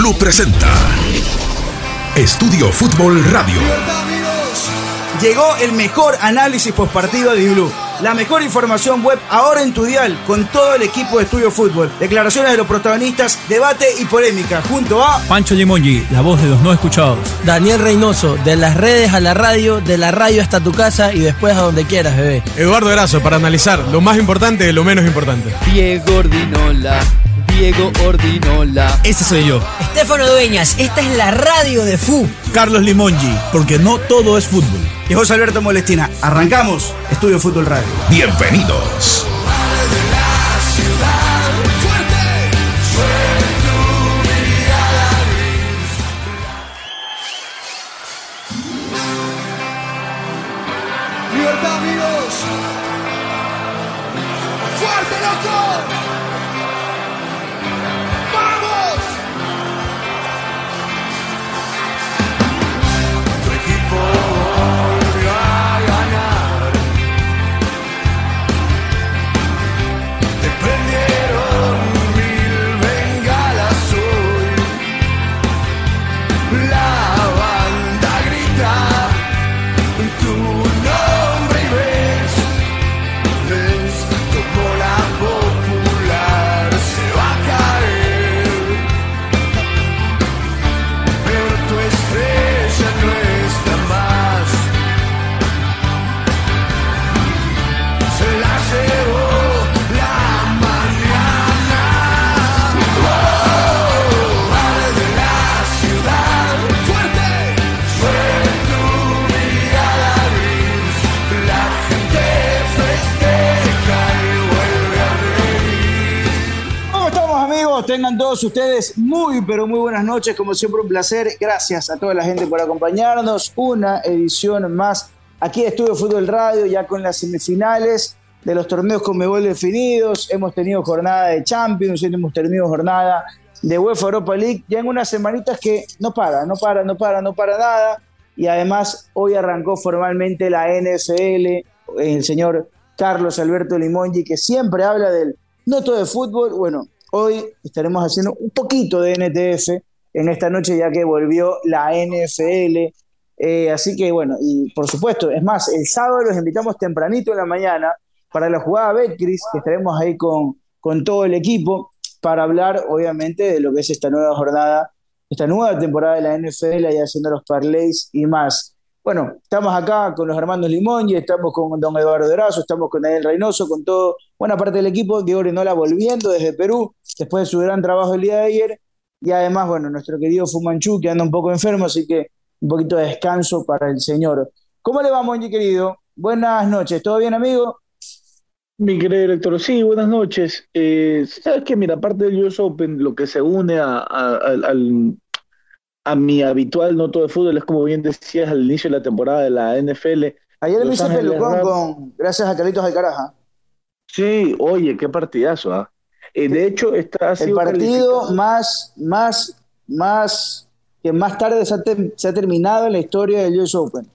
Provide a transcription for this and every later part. Blue presenta Estudio Fútbol Radio. Llegó el mejor análisis postpartido de Blue. La mejor información web ahora en tu dial, con todo el equipo de Estudio Fútbol. Declaraciones de los protagonistas, debate y polémica, junto a Pancho Gimonji, la voz de los no escuchados. Daniel Reynoso, de las redes a la radio, de la radio hasta tu casa y después a donde quieras, bebé. Eduardo Erazo, para analizar lo más importante de lo menos importante. Diego Ordinola. Diego Ordinola. Ese soy yo. Estefano Dueñas, esta es la radio de FU. Carlos Limongi, porque no todo es fútbol. Y José Alberto Molestina. Arrancamos Estudio Fútbol Radio. Bienvenidos. Tengan todos ustedes muy, pero muy buenas noches. Como siempre, un placer. Gracias a toda la gente por acompañarnos. Una edición más aquí de Estudio Fútbol Radio, ya con las semifinales de los torneos CONMEBOL definidos. Hemos tenido jornada de Champions, hemos tenido jornada de UEFA Europa League. Ya en unas semanitas que no para nada. Y además, hoy arrancó formalmente la NFL. El señor Carlos Alberto Limongi, que siempre habla del no todo de fútbol. Bueno, hoy estaremos haciendo un poquito de NTF en esta noche, ya que volvió la NFL. Así que bueno, y por supuesto, es más, el sábado los invitamos tempranito en la mañana para la jugada Betcris, que estaremos ahí con todo el equipo para hablar, obviamente, de lo que es esta nueva jornada, esta nueva temporada de la NFL, ya haciendo los parlays y más. Bueno, estamos acá con los hermanos Limongi, estamos con don Eduardo Erazo, estamos con Daniel Reynoso, con todo, buena parte del equipo. Diego Ordinola volviendo desde Perú, después de su gran trabajo el día de ayer. Y además, bueno, nuestro querido Fumanchu, que anda un poco enfermo, así que un poquito de descanso para el señor. ¿Cómo le va, Monji, querido? Buenas noches, ¿todo bien, amigo? Mi querido director, sí, buenas noches. Sabes que, mira, aparte del US Open, lo que se une a mi habitual no todo de fútbol es, como bien decías al inicio de la temporada de la NFL. Ayer me hice pelucón gracias a Carlitos Alcaraz. Sí, oye, qué partidazo. De hecho, está el partido más tarde se ha terminado en la historia del US Open.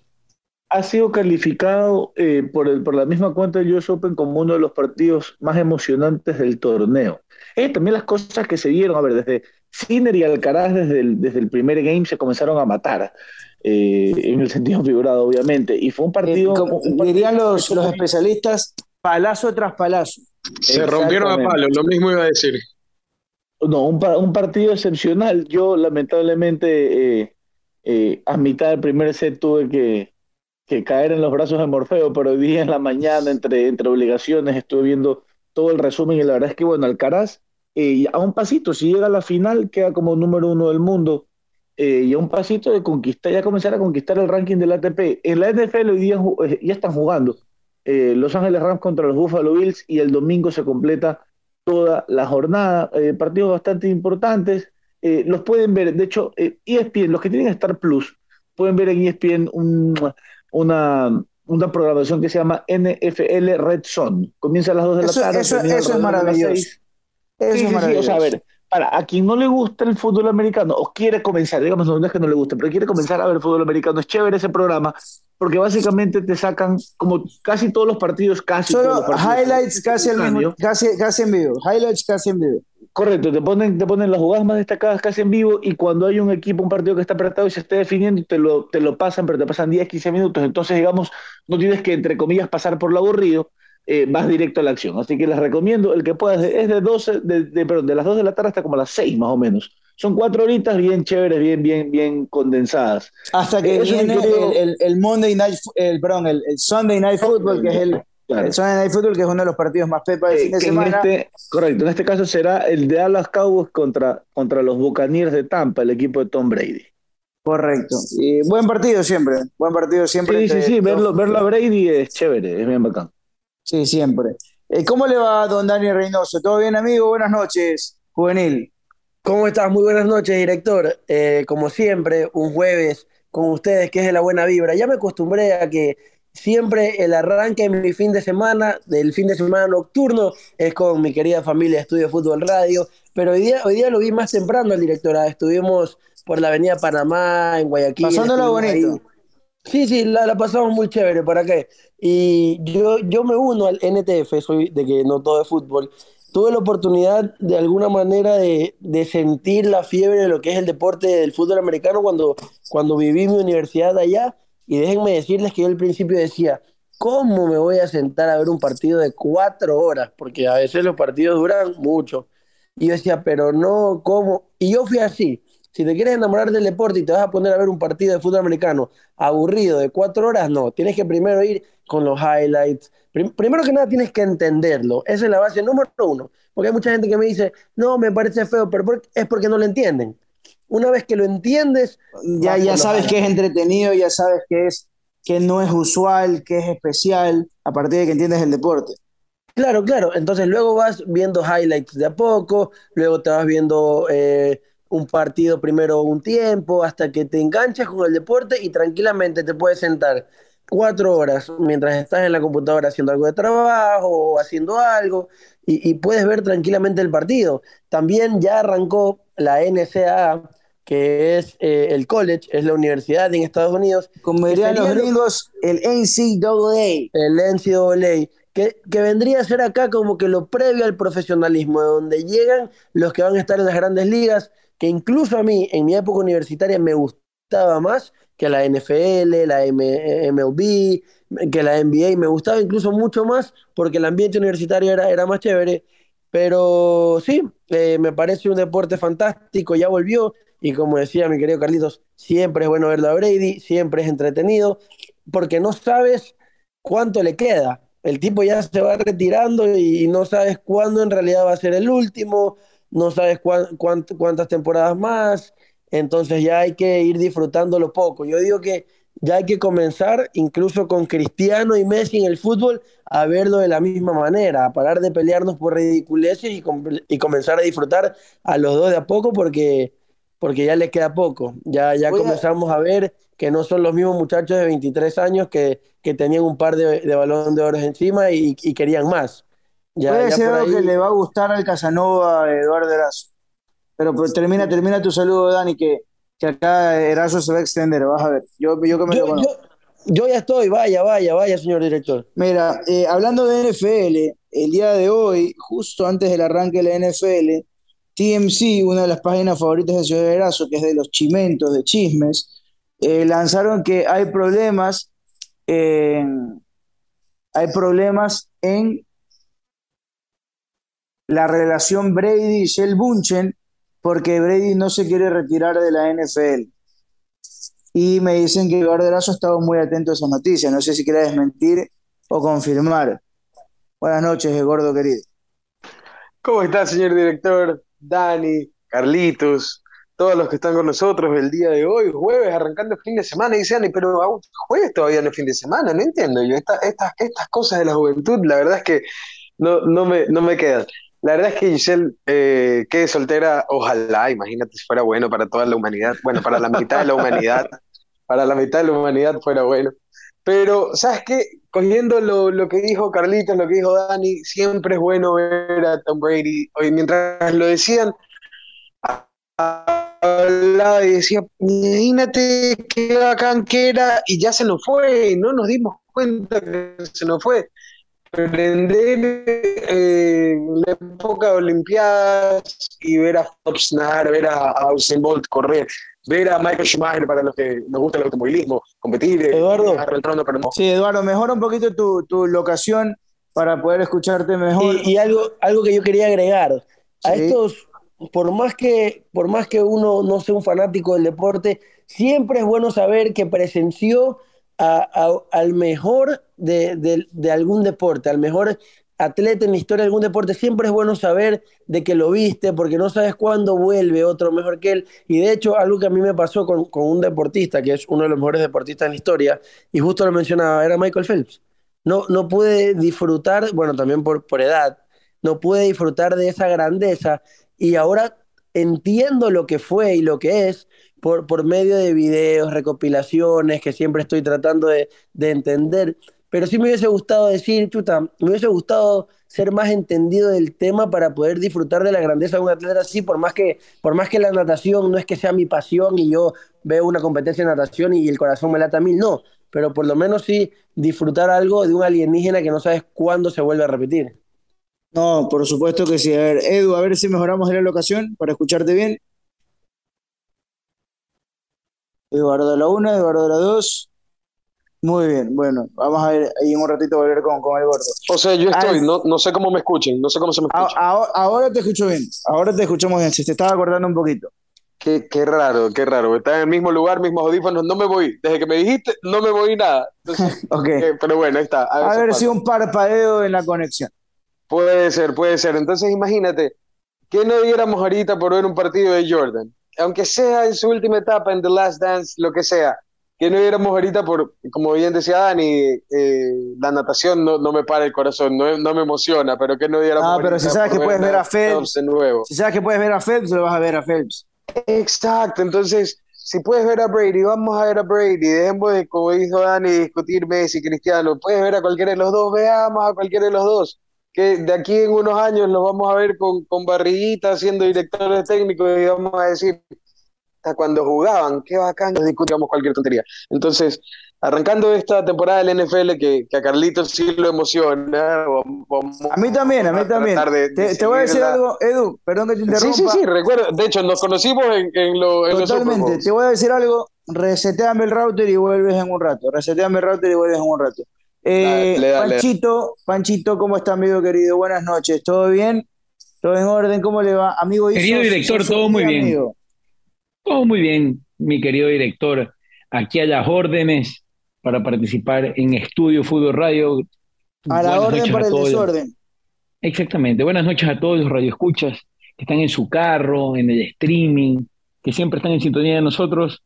Ha sido calificado por la misma cuenta del US Open como uno de los partidos más emocionantes del torneo. También las cosas que se vieron, a ver, desde Sinner y Alcaraz desde el primer game se comenzaron a matar, en el sentido figurado, obviamente. Y fue un partido... dirían los especialistas, palazo tras palazo. Se rompieron a palos, lo mismo iba a decir. No, un partido excepcional. Yo, lamentablemente, a mitad del primer set tuve que caer en los brazos de Morfeo, pero hoy día en la mañana, entre obligaciones, estuve viendo todo el resumen y la verdad es que, bueno, Alcaraz, a un pasito, si llega a la final, queda como número uno del mundo, y a un pasito de comenzar a conquistar el ranking del ATP. En la NFL hoy día ya están jugando Los Ángeles Rams contra los Buffalo Bills y el domingo se completa toda la jornada. Partidos bastante importantes, los pueden ver, de hecho, ESPN, los que tienen Star Plus, pueden ver en ESPN una programación que se llama NFL Red Zone. Comienza a las 2 de la tarde. Eso es maravilloso. Eso es maravilloso. O sea, a ver, a quien no le gusta el fútbol americano, o quiere comenzar, digamos, no es que no le guste, pero quiere comenzar a ver fútbol americano, es chévere ese programa, porque básicamente te sacan como casi todos los partidos, casi solo todos los partidos. Highlights casi en vivo. Correcto, te ponen las jugadas más destacadas casi en vivo, y cuando hay un equipo, un partido que está apretado y se está definiendo, te lo pasan, pero te pasan 10, 15 minutos. Entonces, digamos, no tienes que, entre comillas, pasar por lo aburrido, vas directo a la acción. Así que les recomiendo, el que puedas, es de las 2 de la tarde hasta como a las 6 más o menos. Son 4 horitas bien chéveres, bien condensadas. Hasta que viene el Sunday Night Football, que es el... Claro. El Sunday Night Football, que es uno de los partidos más pepas del fin de semana. Correcto, en este caso será el de Dallas Cowboys contra los Buccaneers de Tampa, el equipo de Tom Brady. Correcto. Y buen partido siempre. Sí, verlo a Brady es chévere, es bien bacán. Sí, siempre. ¿Cómo le va, don Daniel Reynoso? ¿Todo bien, amigo? Buenas noches, juvenil. ¿Cómo estás? Muy buenas noches, director. Como siempre, un jueves con ustedes, que es de la buena vibra. Ya me acostumbré a que siempre el arranque de mi fin de semana, del fin de semana nocturno, es con mi querida familia Estudio Fútbol Radio, pero hoy día lo vi más temprano al director. Estuvimos por la avenida Panamá, en Guayaquil. Pasándolo bonito. Ahí. Sí, la pasamos muy chévere, ¿para qué? Y yo me uno al NTF, soy de que no todo es fútbol. Tuve la oportunidad de alguna manera de sentir la fiebre de lo que es el deporte del fútbol americano cuando viví mi universidad allá. Y déjenme decirles que yo al principio decía, ¿cómo me voy a sentar a ver un partido de 4 horas? Porque a veces los partidos duran mucho. Y yo decía, pero no, ¿cómo? Y yo fui así. Si te quieres enamorar del deporte y te vas a poner a ver un partido de fútbol americano aburrido de 4 horas, no. Tienes que primero ir con los highlights. Primero que nada tienes que entenderlo. Esa es la base número 1. Porque hay mucha gente que me dice, no, me parece feo, pero es porque no lo entienden. Una vez que lo entiendes, ya sabes que es entretenido, ya sabes que no es usual, que es especial, a partir de que entiendes el deporte. Claro. Entonces luego vas viendo highlights de a poco, luego te vas viendo un partido primero un tiempo, hasta que te enganchas con el deporte y tranquilamente te puedes sentar 4 horas mientras estás en la computadora haciendo algo de trabajo o haciendo algo, y puedes ver tranquilamente el partido. También ya arrancó la NCAA, que es el college, es la universidad en Estados Unidos. Como dirían los gringos, el NCAA. El NCAA, que vendría a ser acá como que lo previo al profesionalismo, donde llegan los que van a estar en las grandes ligas, que incluso a mí, en mi época universitaria, me gustaba más que la NFL, la MLB, que la NBA. Me gustaba incluso mucho más porque el ambiente universitario era más chévere. Pero sí, me parece un deporte fantástico, ya volvió, y como decía mi querido Carlitos, siempre es bueno verlo a Brady, siempre es entretenido, porque no sabes cuánto le queda. El tipo ya se va retirando y no sabes cuándo en realidad va a ser el último, no sabes cuántas temporadas más, entonces ya hay que ir disfrutándolo poco. Yo digo que ya hay que comenzar, incluso con Cristiano y Messi en el fútbol, a verlo de la misma manera, a parar de pelearnos por ridiculeces y comenzar a disfrutar a los dos de a poco, porque ya les queda poco. Ya comenzamos a ver que no son los mismos muchachos de 23 años que tenían un par de balón de oro encima y querían más. Puede ser algo que le va a gustar al Casanova, Eduardo Erazo. Pero termina tu saludo, Dani, que acá Erazo se va a extender, vas a ver. Yo ya estoy, vaya, señor director. Mira, hablando de NFL, el día de hoy, justo antes del arranque de la NFL, TMC, una de las páginas favoritas de señor Erazo, que es de los chimentos, de chismes, lanzaron que hay problemas en la relación Brady y Shell Bunchen, porque Brady no se quiere retirar de la NFL. Y me dicen que Eduardo Erazo ha estado muy atento a esa noticia. No sé si quiere desmentir o confirmar. Buenas noches, gordo querido. ¿Cómo está, señor director? Dani, Carlitos, todos los que están con nosotros el día de hoy, jueves, arrancando el fin de semana. Y dice Dani, pero jueves todavía no es fin de semana. No entiendo yo. Estas cosas de la juventud, la verdad es que no me quedan. La verdad es que Giselle quede soltera, ojalá, imagínate si fuera bueno para toda la humanidad, bueno, para la mitad de la humanidad, fuera bueno. Pero, ¿sabes qué? Cogiendo lo que dijo Carlitos, lo que dijo Dani, siempre es bueno ver a Tom Brady. Hoy, mientras lo decían, hablaba y decía, imagínate qué bacán que era, y ya se nos fue, no nos dimos cuenta que se nos fue. aprender la época de Olimpiadas y ver a Phelps nadar, ver a Usain Bolt correr, ver a Michael Schumacher, para los que nos gusta el automovilismo, competir, Eduardo, el trono, pero no. Sí, Eduardo, mejora un poquito tu locación para poder escucharte mejor. Y algo que yo quería agregar. A sí. Estos, por más que uno no sea un fanático del deporte, siempre es bueno saber que presenció al mejor de algún deporte, al mejor atleta en la historia de algún deporte. Siempre es bueno saber de que lo viste, porque no sabes cuándo vuelve otro mejor que él. Y de hecho, algo que a mí me pasó con un deportista, que es uno de los mejores deportistas en la historia, y justo lo mencionaba, era Michael Phelps. No pude disfrutar, bueno, también por edad, no pude disfrutar de esa grandeza, y ahora entiendo lo que fue y lo que es por medio de videos, recopilaciones, que siempre estoy tratando de entender. Pero sí me hubiese gustado decir, chuta, me hubiese gustado ser más entendido del tema para poder disfrutar de la grandeza de un atleta así, por más que la natación no es que sea mi pasión y yo veo una competencia de natación y el corazón me lata a mil, no. Pero por lo menos sí disfrutar algo de un alienígena que no sabes cuándo se vuelve a repetir. No, por supuesto que sí. A ver, Edu, a ver si mejoramos la locación para escucharte bien. Eduardo de la 1, Eduardo de la 2. Muy bien, bueno, vamos a ver ahí en un ratito volver con el gordo. O sea, yo estoy, no sé cómo me escuchen, no sé cómo se me escucha. Ahora te escucho bien, ahora te escuchamos bien, si te estaba acordando un poquito. Qué raro, está en el mismo lugar, mismos audífonos, no me voy, desde que me dijiste no me voy nada. Entonces, okay. Pero bueno, ahí está. A ver si un parpadeo en la conexión. Puede ser, entonces imagínate, ¿qué no diéramos ahorita por ver un partido de Jordan? Aunque sea en su última etapa, en The Last Dance, lo que sea. Que no viéramos ahorita por, como bien decía Dani, la natación no me para el corazón, no me emociona, pero que no viéramos ahorita. Ah, pero si sabes que puedes ver a Phelps de nuevo. Si sabes que puedes ver a Phelps, lo vas a ver a Phelps. Exacto, entonces, si puedes ver a Brady, vamos a ver a Brady. Dejemos de, como dijo Dani, discutir Messi, Cristiano. Puedes ver a cualquiera de los dos, veamos a cualquiera de los dos. Que de aquí en unos años los vamos a ver con barriguita, siendo directores técnicos, y vamos a decir, cuando jugaban, qué bacán, discutíamos cualquier tontería. Entonces, arrancando esta temporada del NFL, que a Carlitos sí lo emociona. A mí también. Te voy a decir algo, Edu, perdón que te interrumpa. Sí, recuerdo. De hecho, nos conocimos en los Super Bowls. Totalmente, te voy a decir algo, reseteame el router y vuelves en un rato. Dale. Panchito, ¿cómo está, amigo querido? Buenas noches, ¿todo bien? ¿Todo en orden? ¿Cómo le va? Amigo querido director, todo muy bien. Amigo. Todo muy bien, mi querido director. Aquí a las órdenes para participar en Estudio Fútbol Radio. A la orden para el desorden. Exactamente. Buenas noches a todos los radioescuchas que están en su carro, en el streaming, que siempre están en sintonía de nosotros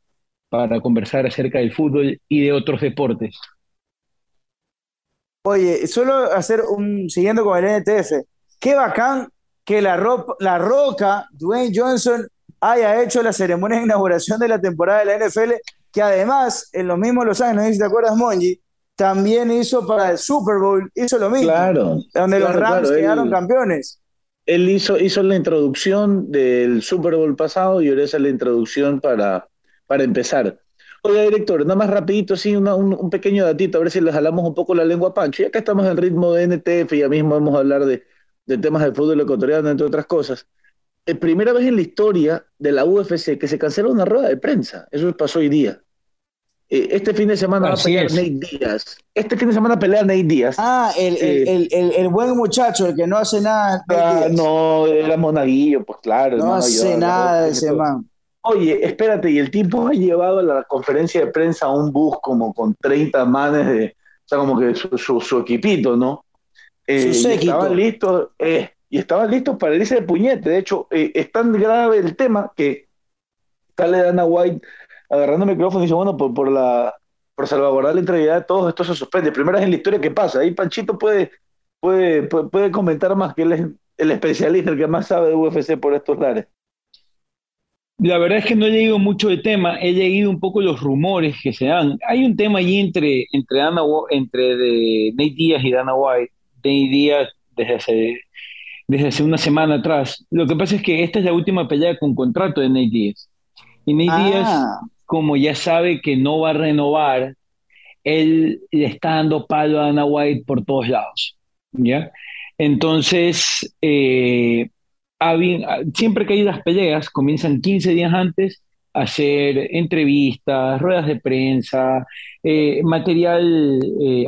para conversar acerca del fútbol y de otros deportes. Oye, solo siguiendo con el NTF, qué bacán que la Roca, Dwayne Johnson, haya hecho la ceremonia de inauguración de la temporada de la NFL, que además, en los mismos Los Ángeles, no sé si te acuerdas, Monji, también hizo para el Super Bowl, hizo lo mismo. Claro. Donde los Rams quedaron campeones. Él hizo la introducción del Super Bowl pasado y ahora es la introducción para empezar. Oiga, director, nada más rapidito, sí, un pequeño datito, a ver si les jalamos un poco la lengua a Pancho. Ya que estamos en ritmo de NTF, ya mismo vamos a hablar de temas del fútbol ecuatoriano, entre otras cosas. Es primera vez en la historia de la UFC que se canceló una rueda de prensa. Eso pasó hoy día. Este fin de semana pelea Nate Díaz. Ah, el buen muchacho, el que no hace nada. No, era monaguillo, pues claro. No hace nada ese man. Oye, espérate, y el tipo ha llevado a la conferencia de prensa a un bus como con 30 manes o sea, como que su equipito, ¿no? Estaban listos para irse de puñete. De hecho, es tan grave el tema que sale Dana White agarrando el micrófono y dice, bueno, por salvaguardar la integridad de todos, esto se suspende. Primera vez en la historia que pasa. Ahí Panchito puede comentar más, que él es el especialista, el que más sabe de UFC por estos lares. La verdad es que no he leído mucho del tema, he leído un poco los rumores que se dan. Hay un tema allí entre Nate Díaz y Dana White. Nate Díaz desde hace una semana atrás. Lo que pasa es que esta es la última pelea con contrato de Nate Díaz. Y Nate Díaz, como ya sabe que no va a renovar, él le está dando palo a Dana White por todos lados. ¿ya? Entonces, siempre que hay las peleas, comienzan 15 días antes a hacer entrevistas, ruedas de prensa, material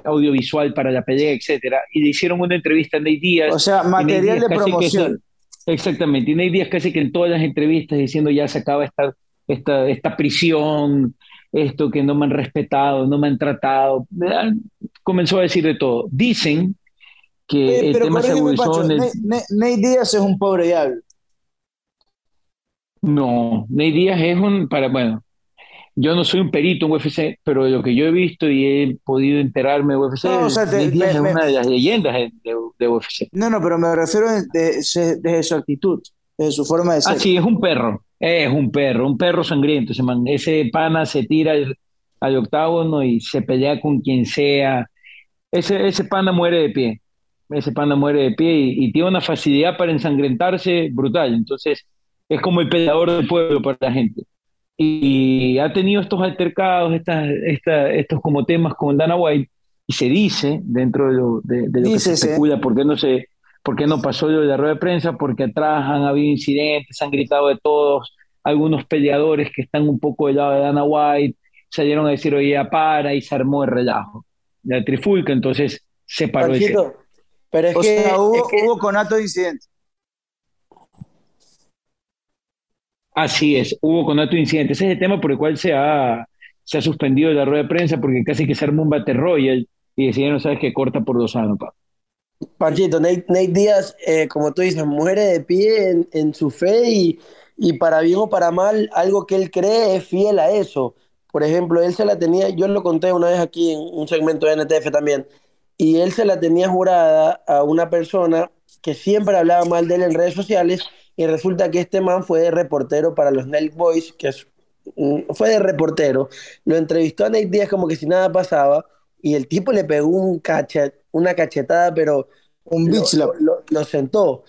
audiovisual para la pelea, etcétera. Y le hicieron una entrevista a Nate Díaz. O sea, material de promoción. Exactamente, y Nate Díaz casi que en todas las entrevistas diciendo ya se acaba esta prisión, esto que no me han respetado, no me han tratado, ¿verdad? Comenzó a decir de todo. Dicen que el tema se agudizó. Nate Díaz es un pobre diablo. No, Nate Díaz es bueno, yo no soy un perito en UFC, pero lo que yo he visto y he podido enterarme de UFC, Nate Díaz es una de las leyendas de UFC. No, pero me refiero desde su actitud, desde su forma de ser. Ah, sí, es un perro. Es un perro sangriento. Ese pana se tira al octágono y se pelea con quien sea. Ese pana muere de pie. Y tiene una facilidad para ensangrentarse brutal. Entonces, es como el peleador del pueblo para la gente. Y ha tenido estos altercados, estos como temas con Dana White. Y se dice, dentro de lo que se especula, ¿por qué no pasó lo de la rueda de prensa? Porque atrás han habido incidentes, han gritado de todos, algunos peleadores que están un poco del lado de Dana White salieron a decir, oye, para, y se armó el relajo. La trifulca, entonces se paró. Panchito, pero hubo conato de incidente. Así es, hubo conato de incidente. Ese es el tema por el cual se ha suspendido la rueda de prensa, porque casi que se armó un battle royal y decidieron, ¿sabes qué? Corta por Lozano, papá. Panchito, Nate Díaz, como tú dices, muere de pie en su fe y para bien o para mal, algo que él cree es fiel a eso. Por ejemplo, él se la tenía, yo lo conté una vez aquí en un segmento de NTF también, y él se la tenía jurada a una persona que siempre hablaba mal de él en redes sociales, y resulta que este man fue de reportero para los Nelk Boys, fue de reportero, lo entrevistó a Nate Díaz como que si nada pasaba, y el tipo le pegó una cachetada, pero un bitch lo sentó.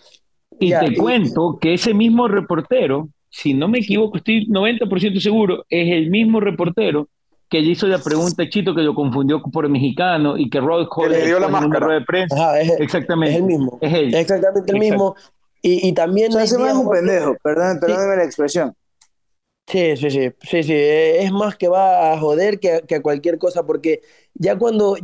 Y ya, te cuento que ese mismo reportero, si no me equivoco, estoy 90% seguro, es el mismo reportero que le hizo la pregunta a Chito, que lo confundió por mexicano y que Rod Holland le dio la máscara de prensa. Ajá, exactamente. Es el mismo. Es él. Exactamente el mismo. Y también... O sea, ese es un pendejo, perdóname la expresión. Sí, es más que va a joder que a cualquier cosa, porque ya cuando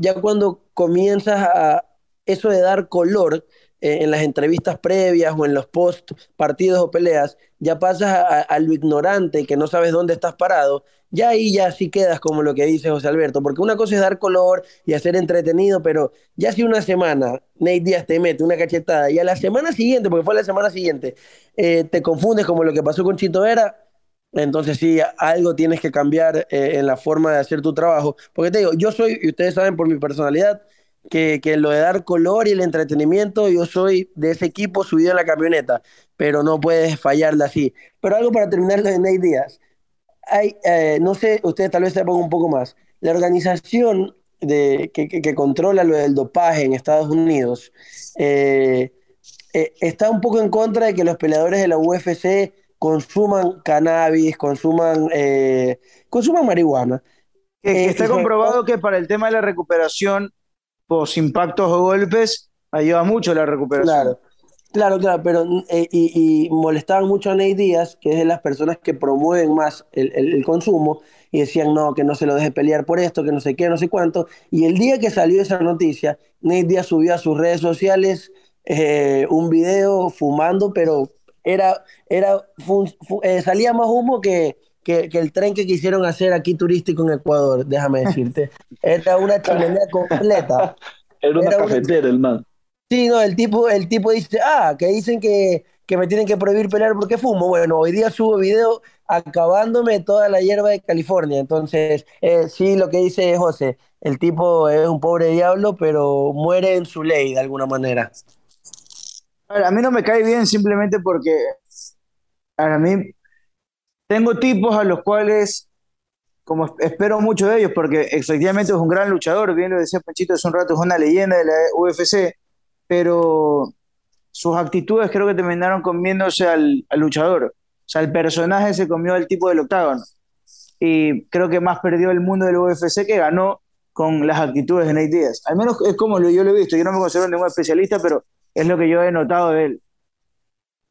comienzas a eso de dar color en las entrevistas previas o en los post partidos o peleas, ya pasas a lo ignorante que no sabes dónde estás parado, ya ahí ya sí quedas como lo que dice José Alberto, porque una cosa es dar color y hacer entretenido, pero ya si una semana Nate Díaz te mete una cachetada y a la semana siguiente, porque fue a la semana siguiente, te confundes como lo que pasó con Chito Vera. Entonces sí, algo tienes que cambiar en la forma de hacer tu trabajo. Porque te digo, yo soy, y ustedes saben por mi personalidad, que lo de dar color y el entretenimiento, yo soy de ese equipo subido en la camioneta, pero no puedes fallarla así. Pero algo para terminar lo de Nate Díaz. No sé, ustedes tal vez sepan un poco más. La organización que controla lo del dopaje en Estados Unidos está un poco en contra de que los peleadores de la UFC... consuman cannabis, consuman marihuana. Que está comprobado que para el tema de la recuperación, pues impactos o golpes, ayuda mucho la recuperación. Claro, pero y molestaban mucho a Nate Díaz, que es de las personas que promueven más el consumo, y decían no, que no se lo deje pelear por esto, que no sé qué, no sé cuánto. Y el día que salió esa noticia, Nate Díaz subió a sus redes sociales un video fumando, pero... salía más humo que el tren que quisieron hacer aquí turístico en Ecuador, déjame decirte. Era una chimenea completa. Era una cafetera, el man. Sí, no, el tipo dice, que dicen que me tienen que prohibir pelear porque fumo. Bueno, hoy día subo video acabándome toda la hierba de California. Entonces, sí, lo que dice José, el tipo es un pobre diablo, pero muere en su ley de alguna manera. A ver, a mí no me cae bien simplemente porque a mí tengo tipos a los cuales como espero mucho de ellos, porque efectivamente es un gran luchador, bien lo decía Panchito hace un rato, es una leyenda de la UFC, pero sus actitudes creo que terminaron comiéndose al luchador. O sea, el personaje se comió al tipo del octágono y creo que más perdió el mundo del UFC que ganó con las actitudes de Nate Díaz. Al menos es como yo lo he visto. Yo no me considero ningún especialista, pero es lo que yo he notado de él.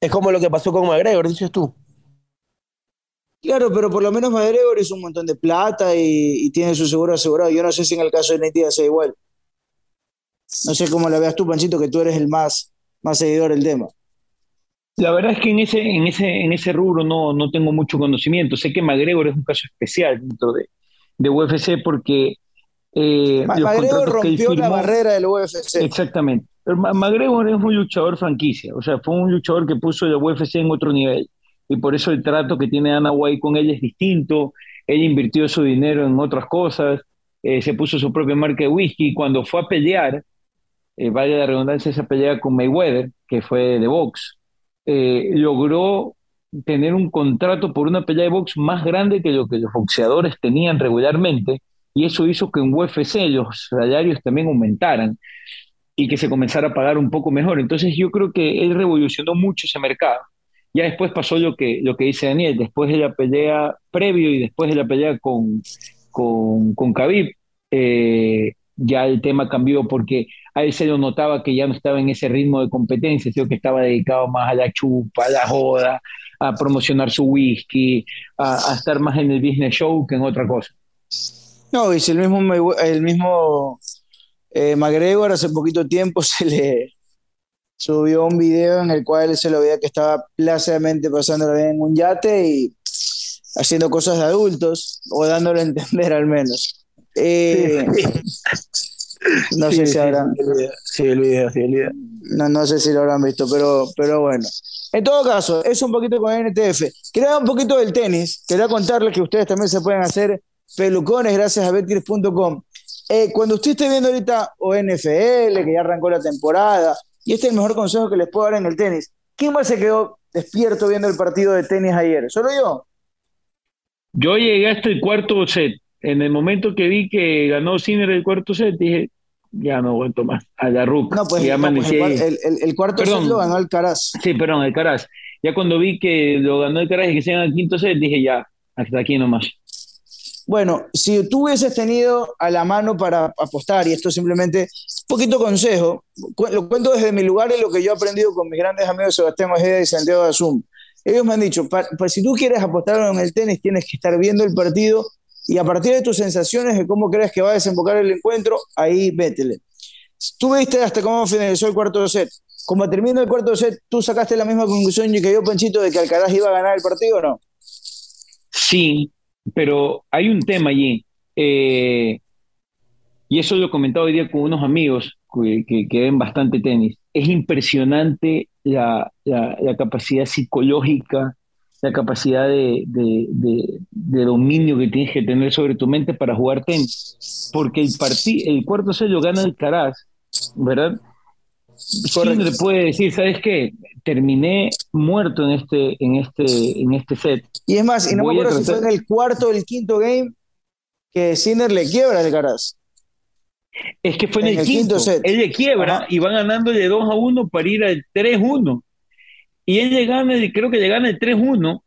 Es como lo que pasó con McGregor, dices tú. Claro, pero por lo menos McGregor hizo un montón de plata y tiene su seguro asegurado. Yo no sé si en el caso de Nate Díaz sea igual. No sé cómo lo veas tú, Panchito, que tú eres el más seguidor del tema. La verdad es que en ese rubro no tengo mucho conocimiento. Sé que McGregor es un caso especial dentro de UFC porque... McGregor rompió la barrera del UFC. Exactamente. McGregor es un luchador franquicia. O sea, fue un luchador que puso la UFC en otro nivel. Y por eso el trato que tiene Dana White con él es distinto. Él invirtió su dinero en otras cosas. Se puso su propia marca de whisky. Cuando fue a pelear, vaya la redundancia, esa pelea con Mayweather, que fue de box, logró tener un contrato por una pelea de box más grande que lo que los boxeadores tenían regularmente, y eso hizo que en UFC los salarios también aumentaran y que se comenzara a pagar un poco mejor. Entonces yo creo que él revolucionó mucho ese mercado. Ya después pasó lo que dice Daniel, después de la pelea previo y después de la pelea con Khabib, ya el tema cambió porque a él se lo notaba que ya no estaba en ese ritmo de competencia, sino que estaba dedicado más a la chupa, a la joda, a promocionar su whisky, a estar más en el business show que en otra cosa. No, y si el mismo McGregor hace poquito tiempo se le subió un video en el cual se lo veía que estaba plácidamente pasándolo bien en un yate y haciendo cosas de adultos, o dándolo a entender al menos. No sé si habrán visto. Sí, el video. No sé si lo habrán visto, pero bueno. En todo caso, eso un poquito con NTF. Quería hablar un poquito del tenis. Quería contarles que ustedes también se pueden hacer pelucones gracias a Betcris.com. Cuando usted esté viendo ahorita o NFL, que ya arrancó la temporada, y este es el mejor consejo que les puedo dar en el tenis. ¿Quién más se quedó despierto viendo el partido de tenis ayer? ¿Solo yo? Yo llegué hasta el cuarto set. En el momento que vi que ganó Sinner el cuarto set, dije, ya no aguanto más. A la ruca. No, pues, el cuarto set lo ganó Alcaraz. Sí, perdón, Alcaraz. Ya cuando vi que lo ganó Alcaraz y que se ganó el quinto set, dije, ya, hasta aquí nomás. Bueno, si tú hubieses tenido a la mano para apostar, y esto simplemente un poquito consejo, lo cuento desde mi lugar y lo que yo he aprendido con mis grandes amigos Sebastián Ojeda y Santiago Azum. Ellos me han dicho, si tú quieres apostar en el tenis, tienes que estar viendo el partido y a partir de tus sensaciones de cómo crees que va a desembocar el encuentro, ahí vétele. Tú viste hasta cómo finalizó el cuarto set. Como terminó el cuarto set, ¿tú sacaste la misma conclusión que yo, Panchito, de que Alcaraz iba a ganar el partido o no? Sí. Pero hay un tema allí, y eso lo he comentado hoy día con unos amigos que ven bastante tenis. Es impresionante la capacidad psicológica, la capacidad de dominio que tienes que tener sobre tu mente para jugar tenis. Porque el cuarto set lo gana Alcaraz, ¿verdad? Correcto. Sinner puede decir, ¿sabes qué? Terminé muerto en este set. Y es más, y no me acuerdo si fue en el cuarto o el quinto game que Sinner le quiebra a Alcaraz. Es que fue en el quinto set. Él le quiebra. Ajá. Y van ganando de 2-1 para ir al 3-1. Y él creo que le gana el 3-1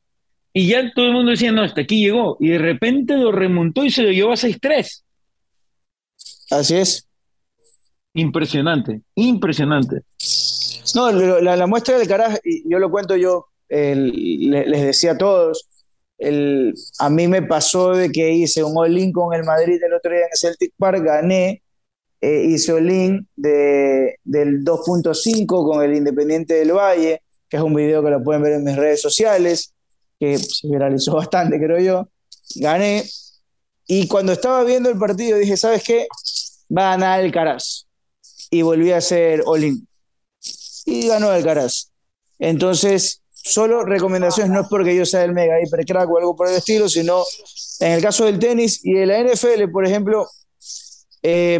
y ya todo el mundo decía, no, hasta aquí llegó. Y de repente lo remontó y se lo llevó a 6-3. Así es. Impresionante. No, la muestra del Alcaraz, yo lo cuento yo, les decía a todos, a mí me pasó de que hice un all-in con el Madrid el otro día en Celtic Park, gané, hice all-in del 2.5 con el Independiente del Valle, que es un video que lo pueden ver en mis redes sociales, que se viralizó bastante, creo yo, gané, y cuando estaba viendo el partido dije, ¿sabes qué? Va a ganar Alcaraz. Y volví a hacer all-in. Y ganó Alcaraz. Entonces, solo recomendaciones, no es porque yo sea el mega hipercrack o algo por el estilo, sino en el caso del tenis y de la NFL, por ejemplo,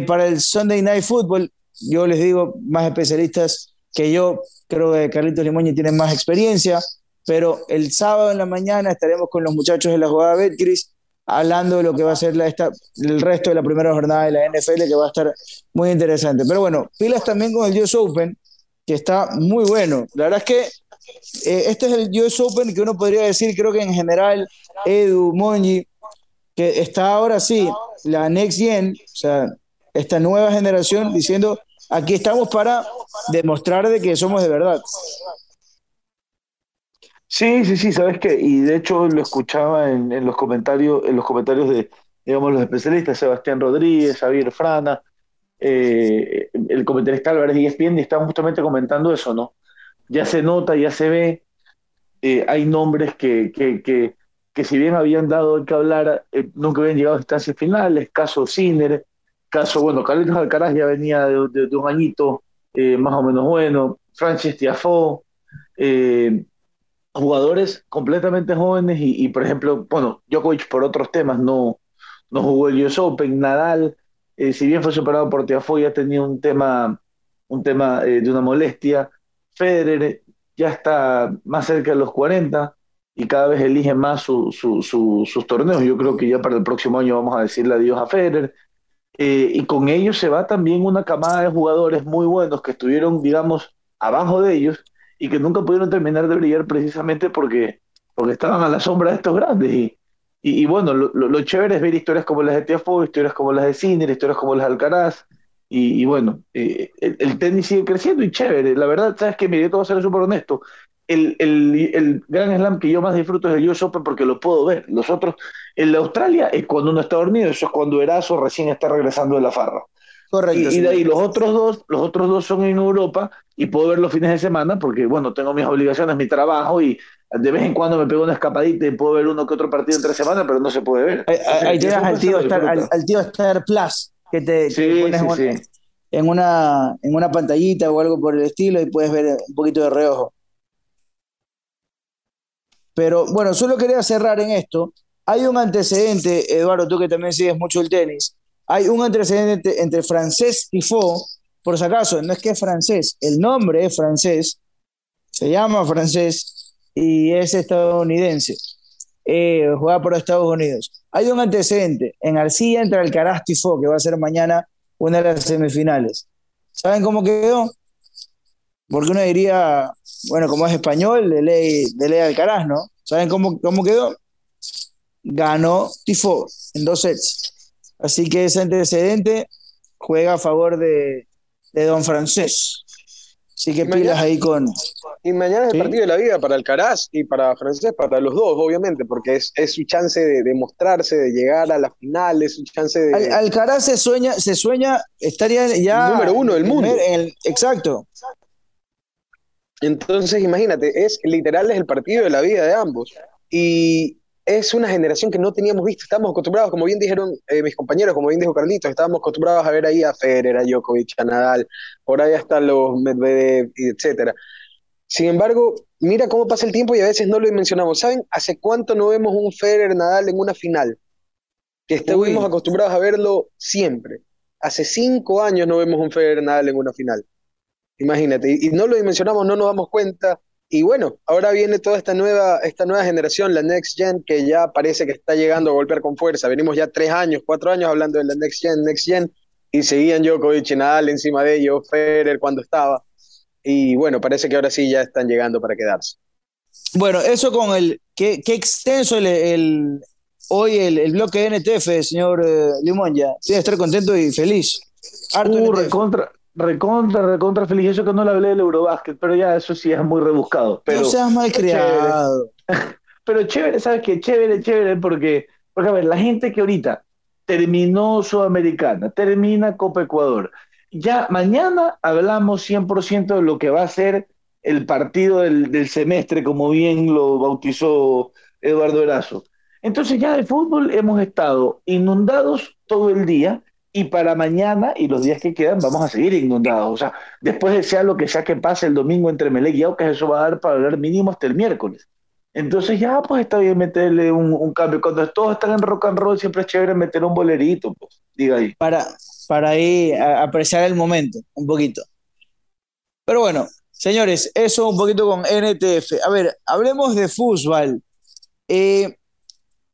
para el Sunday Night Football, yo les digo, más especialistas que yo, creo que Carlitos Limongi tiene más experiencia, pero el sábado en la mañana estaremos con los muchachos de la jugada Betcris, hablando de lo que va a ser el resto de la primera jornada de la NFL, que va a estar muy interesante. Pero bueno, pilas también con el US Open, que está muy bueno. La verdad es que este es el US Open que uno podría decir, creo que en general, Edu, Monji, que está ahora sí, la Next Gen, o sea, esta nueva generación diciendo, aquí estamos para demostrar de que somos de verdad. Sí, ¿sabes qué? Y de hecho lo escuchaba en los comentarios de, digamos, los especialistas, Sebastián Rodríguez, Javier Frana, el comentarista Álvarez y ESPN, y estaban justamente comentando eso, ¿no? Ya se nota, ya se ve, hay nombres que si bien habían dado que hablar, nunca habían llegado a instancias finales, caso Sinner, Carlitos Alcaraz ya venía de un añito más o menos bueno, Francis Tiafó, jugadores completamente jóvenes y por ejemplo, bueno, Djokovic por otros temas no jugó el US Open, Nadal, si bien fue superado por Tiafó, ya tenía un tema de una molestia, Federer ya está más cerca de los 40 y cada vez elige más sus torneos. Yo creo que ya para el próximo año vamos a decirle adiós a Federer, y con ellos se va también una camada de jugadores muy buenos que estuvieron, digamos, abajo de ellos y que nunca pudieron terminar de brillar precisamente porque estaban a la sombra de estos grandes. Y bueno, lo chévere es ver historias como las de Tiafó, historias como las de Sinner, historias como las de Alcaraz. Y bueno, el tenis sigue creciendo y chévere. La verdad, sabes que, mire, yo te voy a ser súper honesto. El gran slam que yo más disfruto es el US Open porque lo puedo ver. Los otros, en la Australia es cuando uno está dormido, eso es cuando Erazo recién está regresando de la farra. Correcto. Y de ahí los otros dos son en Europa y puedo ver los fines de semana porque, bueno, tengo mis obligaciones, mi trabajo y de vez en cuando me pego una escapadita y puedo ver uno que otro partido en 3 semanas, pero no se puede ver. Ahí llegas al tío Star Plus, que te pones en una pantallita o algo por el estilo y puedes ver un poquito de reojo. Pero bueno, solo quería cerrar en esto. Hay un antecedente, Eduardo, tú que también sigues mucho el tenis, hay un antecedente entre francés y Tiafó, por si acaso, no es que es francés, el nombre es francés, se llama francés y es estadounidense, juega por Estados Unidos. Hay un antecedente en arcilla entre Alcaraz y Tiafó, que va a ser mañana una de las semifinales. ¿Saben cómo quedó? Porque uno diría, bueno, como es español, de ley Alcaraz, ¿no? ¿Saben cómo quedó? Ganó Tiafó en 2 sets. Así que ese antecedente juega a favor de don francés. Así que pilas ahí con... Y mañana es el partido de la vida para Alcaraz y para francés, para los dos, obviamente, porque es su chance de mostrarse, de llegar a la final, es su chance de... Alcaraz se sueña estaría ya... Número 1 del mundo. Exacto. Entonces, imagínate, es el partido de la vida de ambos. Y es una generación que no teníamos visto. Estábamos acostumbrados, como bien dijeron mis compañeros, como bien dijo Carlitos, estábamos acostumbrados a ver ahí a Federer, a Djokovic, a Nadal, por ahí hasta los Medvedev, etcétera. Sin embargo, mira cómo pasa el tiempo y a veces no lo dimensionamos. ¿Saben hace cuánto no vemos un Federer-Nadal en una final? Que estuvimos acostumbrados a verlo siempre. Hace 5 años no vemos un Federer-Nadal en una final. Imagínate, y no lo dimensionamos, no nos damos cuenta, y bueno, ahora viene toda esta nueva generación, la Next Gen, que ya parece que está llegando a golpear con fuerza. Venimos ya 3 años, 4 años hablando de la Next Gen, y seguían Djokovic y Nadal encima de ellos, Federer cuando estaba, y bueno, parece que ahora sí ya están llegando para quedarse. Bueno, eso con el, qué extenso hoy el bloque de NTF, señor Limón, ya debe estar contento y feliz. Harto Recontra feliz, eso que no le hablé del Eurobásquet, pero ya eso sí es muy rebuscado. Pero no seas malcriado. Pero chévere, ¿sabes qué? Chévere, porque a ver, la gente que ahorita terminó Sudamericana, termina Copa Ecuador, ya mañana hablamos 100% de lo que va a ser el partido del semestre, como bien lo bautizó Eduardo Erazo. Entonces ya de fútbol hemos estado inundados todo el día, y para mañana y los días que quedan vamos a seguir inundados. O sea, después de sea lo que sea que pase el domingo entre Melec y Aucas, eso va a dar para hablar mínimo hasta el miércoles. Entonces ya pues está bien meterle un cambio. Cuando todos están en rock and roll siempre es chévere meter un bolerito, pues, diga ahí. Para ahí apreciar el momento, un poquito. Pero bueno, señores, eso un poquito con NTF. A ver, hablemos de fútbol.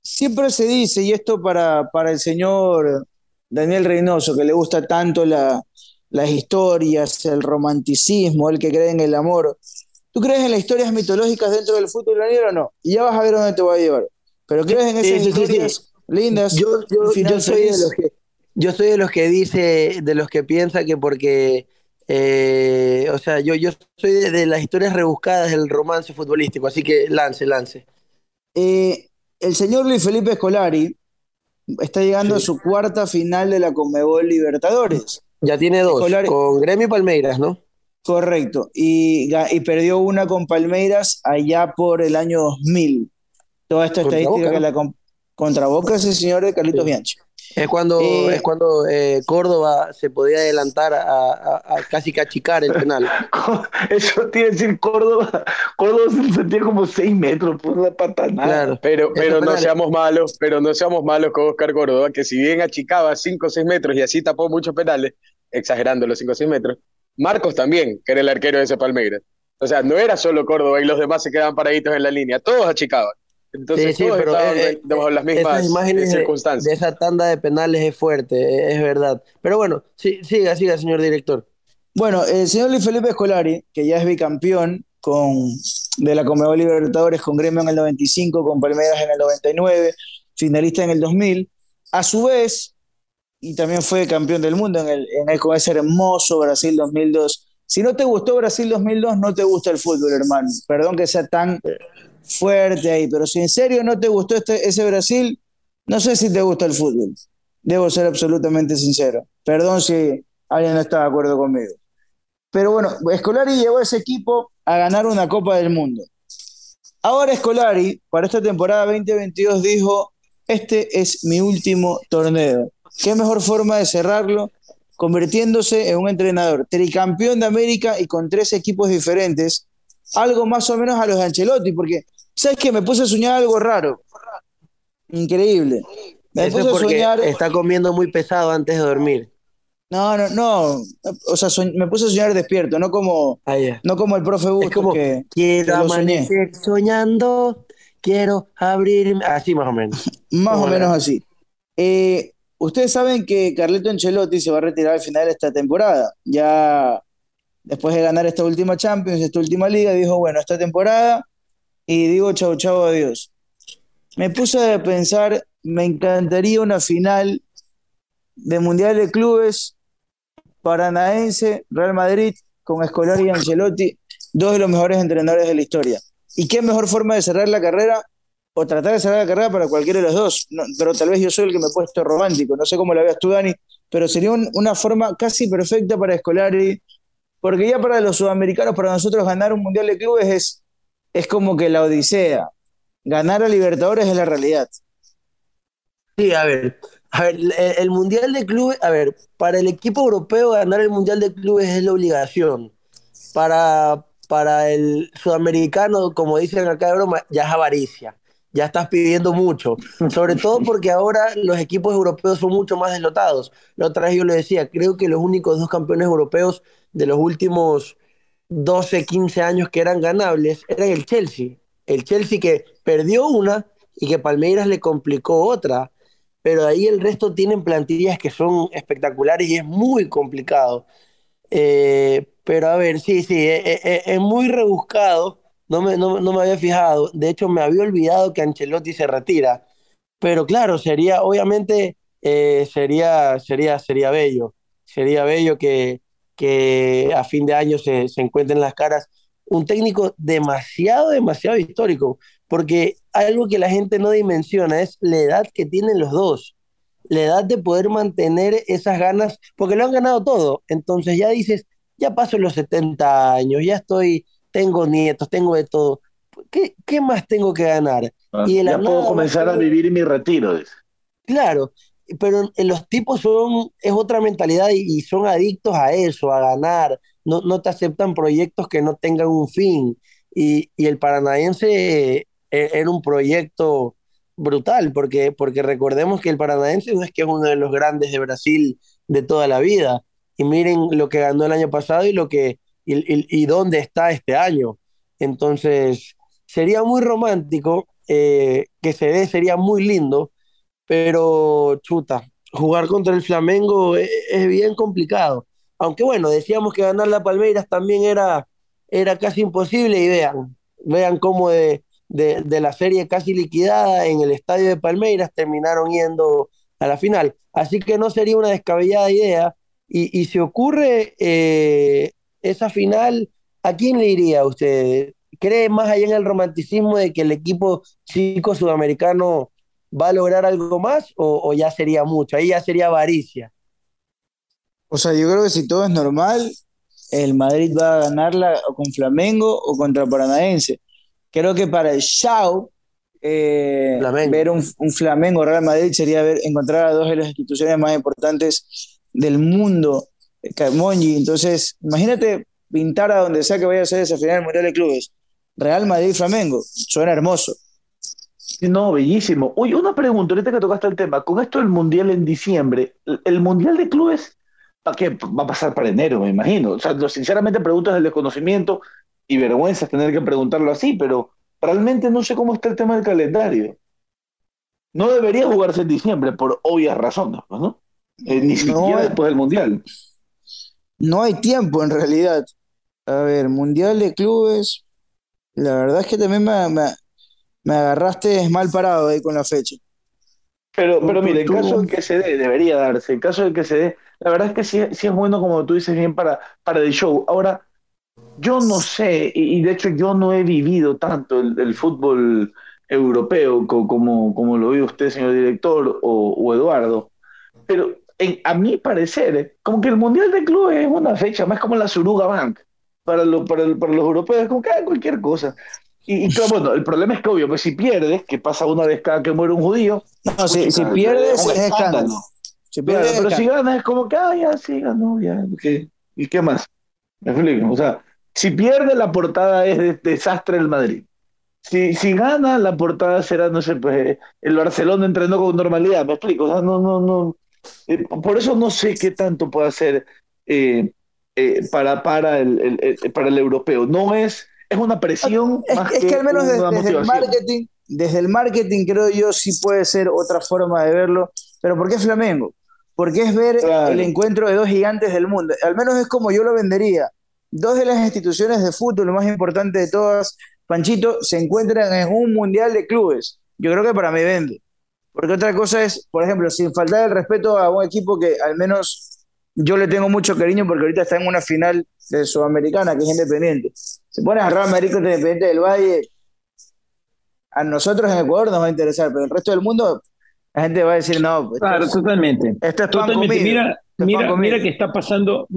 Siempre se dice, y esto para el señor Daniel Reynoso, que le gusta tanto las historias, el romanticismo, el que cree en el amor. ¿Tú crees en las historias mitológicas dentro del fútbol, Daniel, o no? Y ya vas a ver dónde te voy a llevar. ¿Pero crees en esas historias lindas. Yo soy feliz. Yo soy de los que piensa que porque yo soy de las historias rebuscadas del romance futbolístico, así que lance. El señor Luis Felipe Scolari está llegando a su cuarta final de la Conmebol Libertadores. Ya tiene dos, Scolari, con Gremio y Palmeiras, ¿no? Correcto, y perdió una con Palmeiras allá por el año 2000. Toda esta estadística que la contra Boca, ese señor de Carlitos Bianchi. Es cuando Córdoba se podía adelantar a casi cachicar el penal. Eso tiene que decir Córdoba se sentía como 6 metros por una patanada. Claro, pero no seamos malos, con Óscar Córdoba, que si bien achicaba 5 o 6 metros y así tapó muchos penales, exagerando los 5 o 6 metros, Marcos también, que era el arquero de ese Palmeiras. O sea, no era solo Córdoba y los demás se quedaban paraditos en la línea, todos achicaban. Entonces, pero bajo las mismas imágenes, circunstancias. De esa tanda de penales es fuerte, es verdad. Pero bueno, siga, señor director. Bueno, el señor Luis Felipe Scolari, que ya es bicampeón de la Conmebol Libertadores con Gremio en el 95, con Palmeiras en el 99, finalista en el 2000, a su vez, y también fue campeón del mundo con ese hermoso Brasil 2002. Si no te gustó Brasil 2002, no te gusta el fútbol, hermano. Perdón que sea tan fuerte ahí, pero si en serio no te gustó ese Brasil, no sé si te gusta el fútbol. Debo ser absolutamente sincero. Perdón si alguien no está de acuerdo conmigo. Pero bueno, Scolari llevó a ese equipo a ganar una Copa del Mundo. Ahora Scolari, para esta temporada 2022, dijo: este es mi último torneo. Qué mejor forma de cerrarlo, convirtiéndose en un entrenador tricampeón de América y con 3 equipos diferentes, algo más o menos a los de Ancelotti, porque ¿sabes qué? Me puse a soñar algo raro. Increíble. Eso es porque está comiendo muy pesado antes de dormir. No. O sea, me puse a soñar despierto, no como el profe Busto. Es como, que quiero amanecer soñando, quiero abrirme. Así más o menos. Más o menos así. Ustedes saben que Carleto Ancelotti se va a retirar al final de esta temporada. Ya después de ganar esta última Champions, esta última liga, dijo, bueno, esta temporada, y digo chau, adiós. Me puse a pensar, me encantaría una final de Mundial de Clubes, Paranaense, Real Madrid, con Scolari y Ancelotti, dos de los mejores entrenadores de la historia. ¿Y qué mejor forma de cerrar la carrera? O tratar de cerrar la carrera para cualquiera de los dos, no, pero tal vez yo soy el que me he puesto romántico, no sé cómo la veas tú, Dani, pero sería una forma casi perfecta para Scolari, porque ya para los sudamericanos, para nosotros ganar un Mundial de Clubes es como que la odisea, ganar a Libertadores es la realidad. Sí, a ver el Mundial de Clubes, para el equipo europeo ganar el Mundial de Clubes es la obligación, para el sudamericano, como dicen acá de broma, ya es avaricia. Ya estás pidiendo mucho, sobre todo porque ahora los equipos europeos son mucho más deslotados. La otra vez yo le decía, creo que los únicos 2 campeones europeos de los últimos 12, 15 años que eran ganables eran el Chelsea. El Chelsea que perdió una y que Palmeiras le complicó otra, pero de ahí el resto tienen plantillas que son espectaculares y es muy complicado. Pero es muy rebuscado. No me había fijado, de hecho me había olvidado que Ancelotti se retira, pero claro, sería bello que a fin de año se encuentren las caras. Un técnico demasiado histórico, porque algo que la gente no dimensiona es la edad que tienen los dos, la edad de poder mantener esas ganas, porque lo han ganado todo, entonces ya dices, ya paso los 70 años, ya estoy... Tengo nietos, tengo de todo. ¿Qué más tengo que ganar? Y ya puedo comenzar a vivir mi retiro. Claro, pero los tipos es otra mentalidad y son adictos a eso, a ganar. No te aceptan proyectos que no tengan un fin. Y el Paranaense era un proyecto brutal, porque recordemos que el Paranaense no es que es uno de los grandes de Brasil de toda la vida. Y miren lo que ganó el año pasado y lo que... Y dónde está este año. Entonces, sería muy romántico que se dé, sería muy lindo, pero chuta, jugar contra el Flamengo es bien complicado. Aunque bueno, decíamos que ganar la Palmeiras también era casi imposible y vean cómo de de la serie casi liquidada en el estadio de Palmeiras, terminaron yendo a la final. Así que no sería una descabellada idea. Y si ocurre esa final, ¿a quién le iría a usted? ¿Cree más allá en el romanticismo de que el equipo chico sudamericano va a lograr algo más, o ya sería mucho? Ahí ya sería avaricia. O sea, yo creo que si todo es normal, el Madrid va a ganarla o con Flamengo o contra Paranaense. Creo que para el show, ver un Flamengo Real Madrid sería encontrar a dos de las instituciones más importantes del mundo, Camongi. Entonces, imagínate pintar a donde sea que vaya a ser esa final del Mundial de Clubes. Real Madrid-Flamengo, suena hermoso. No, bellísimo. Oye, una pregunta, ahorita que tocaste el tema, con esto del Mundial en diciembre, ¿el Mundial de Clubes para qué? Va a pasar para enero, me imagino. O sea, sinceramente preguntas del desconocimiento y vergüenza tener que preguntarlo así, pero realmente no sé cómo está el tema del calendario. No debería jugarse en diciembre por obvias razones, ¿no? Ni siquiera después del Mundial. No hay tiempo en realidad. A ver, Mundial de Clubes, la verdad es que también me agarraste mal parado ahí con la fecha. Pero mire, en caso de que se dé, debería darse, en caso de que se dé, la verdad es que sí es bueno, como tú dices bien, para el show. Ahora, yo no sé, y de hecho yo no he vivido tanto el fútbol europeo como lo vio usted, señor director, o Eduardo, pero a mi parecer, como que el Mundial de Clubes es una fecha más como la Suruga Bank para los europeos, como que cualquier cosa. Y claro, bueno, el problema es que obvio, pues si pierdes, que pasa una vez cada que muere un judío. No, si pierdes es escándalo. Si pierdes, pero si ganas es como que, ya sí ganó, ya. Okay. ¿Y qué más? Me explico. O sea, si pierde, la portada es de desastre del Madrid. Si gana, la portada será, no sé, pues el Barcelona entrenó con normalidad. Me explico. O sea, no. Por eso no sé qué tanto puede hacer para el europeo. No es. Es una presión. Es que al menos desde el marketing, creo yo, sí puede ser otra forma de verlo. Pero ¿por qué Flamengo? Porque es ver el encuentro de dos gigantes del mundo. Al menos es como yo lo vendería. Dos de las instituciones de fútbol, lo más importante de todas, Panchito, se encuentran en un mundial de clubes. Yo creo que para mí vende. Porque otra cosa es, por ejemplo, sin faltar el respeto a un equipo que al menos yo le tengo mucho cariño porque ahorita está en una final de Sudamericana, que es Independiente. Se pone a Real Madrid contra Independiente del Valle. A nosotros en Ecuador nos va a interesar, pero el resto del mundo la gente va a decir no. Claro, totalmente. Esto es pan comido. Mira qué está pasando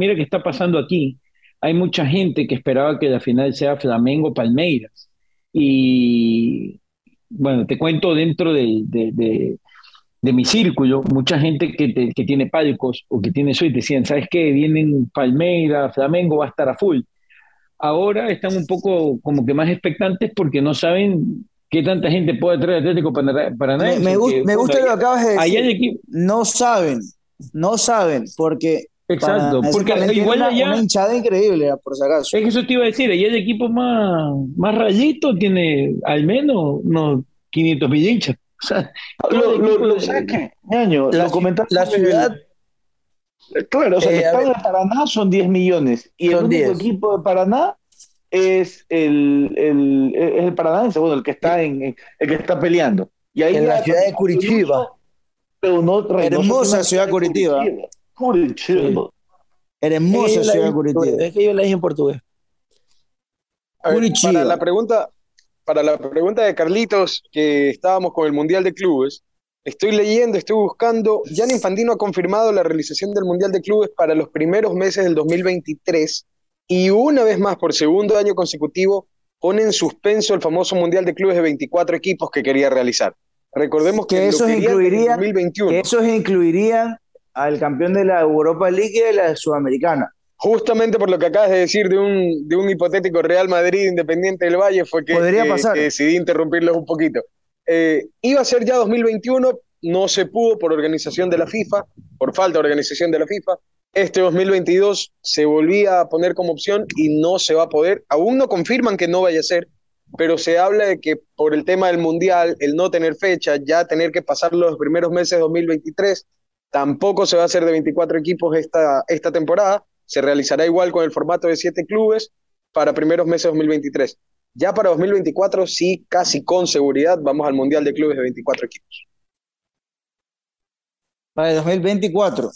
aquí. Hay mucha gente que esperaba que la final sea Flamengo-Palmeiras. Y bueno, te cuento dentro de mi círculo, mucha gente que tiene palcos o que tiene eso y decían, ¿sabes qué? Vienen Palmeiras, Flamengo, va a estar a full. Ahora están un poco como que más expectantes porque no saben qué tanta gente puede traer Atlético Paranaense. Me gusta lo que acabas de decir. No saben, porque... Exacto, porque igual allá... Una hinchada increíble, por si acaso. Es que eso te iba a decir, allá el equipo más rayito tiene al menos unos 500.000 hinchas. O sea, la ciudad, claro, o sea, el estadio de Paraná son 10 millones y el único 10. Equipo de Paraná es el Paranaense, bueno, el que está el que está peleando. Y ahí en la ciudad de Curitiba, hermosa ciudad de Curitiba. Hermosa ciudad de Curitiba. Es que yo la dije en portugués. Curitiba. Para la pregunta de Carlitos, que estábamos con el Mundial de Clubes, estoy buscando, Gianni Infantino ha confirmado la realización del Mundial de Clubes para los primeros meses del 2023 y una vez más, por segundo año consecutivo, pone en suspenso el famoso Mundial de Clubes de 24 equipos que quería realizar. Recordemos que esos incluirían, 2021. Que esos incluirían al campeón de la Europa League y de la Sudamericana. Justamente por lo que acabas de decir de un hipotético Real Madrid Independiente del Valle fue que decidí interrumpirlos un poquito. Iba a ser ya 2021, no se pudo por organización de la FIFA, por falta de organización de la FIFA. Este 2022 se volvía a poner como opción y no se va a poder. Aún no confirman que no vaya a ser, pero se habla de que por el tema del Mundial, el no tener fecha, ya tener que pasar los primeros meses de 2023, tampoco se va a hacer de 24 equipos esta temporada. Se realizará igual con el formato de 7 clubes para primeros meses de 2023. Ya para 2024 sí, casi con seguridad, vamos al Mundial de Clubes de 24 equipos. Para el 2024.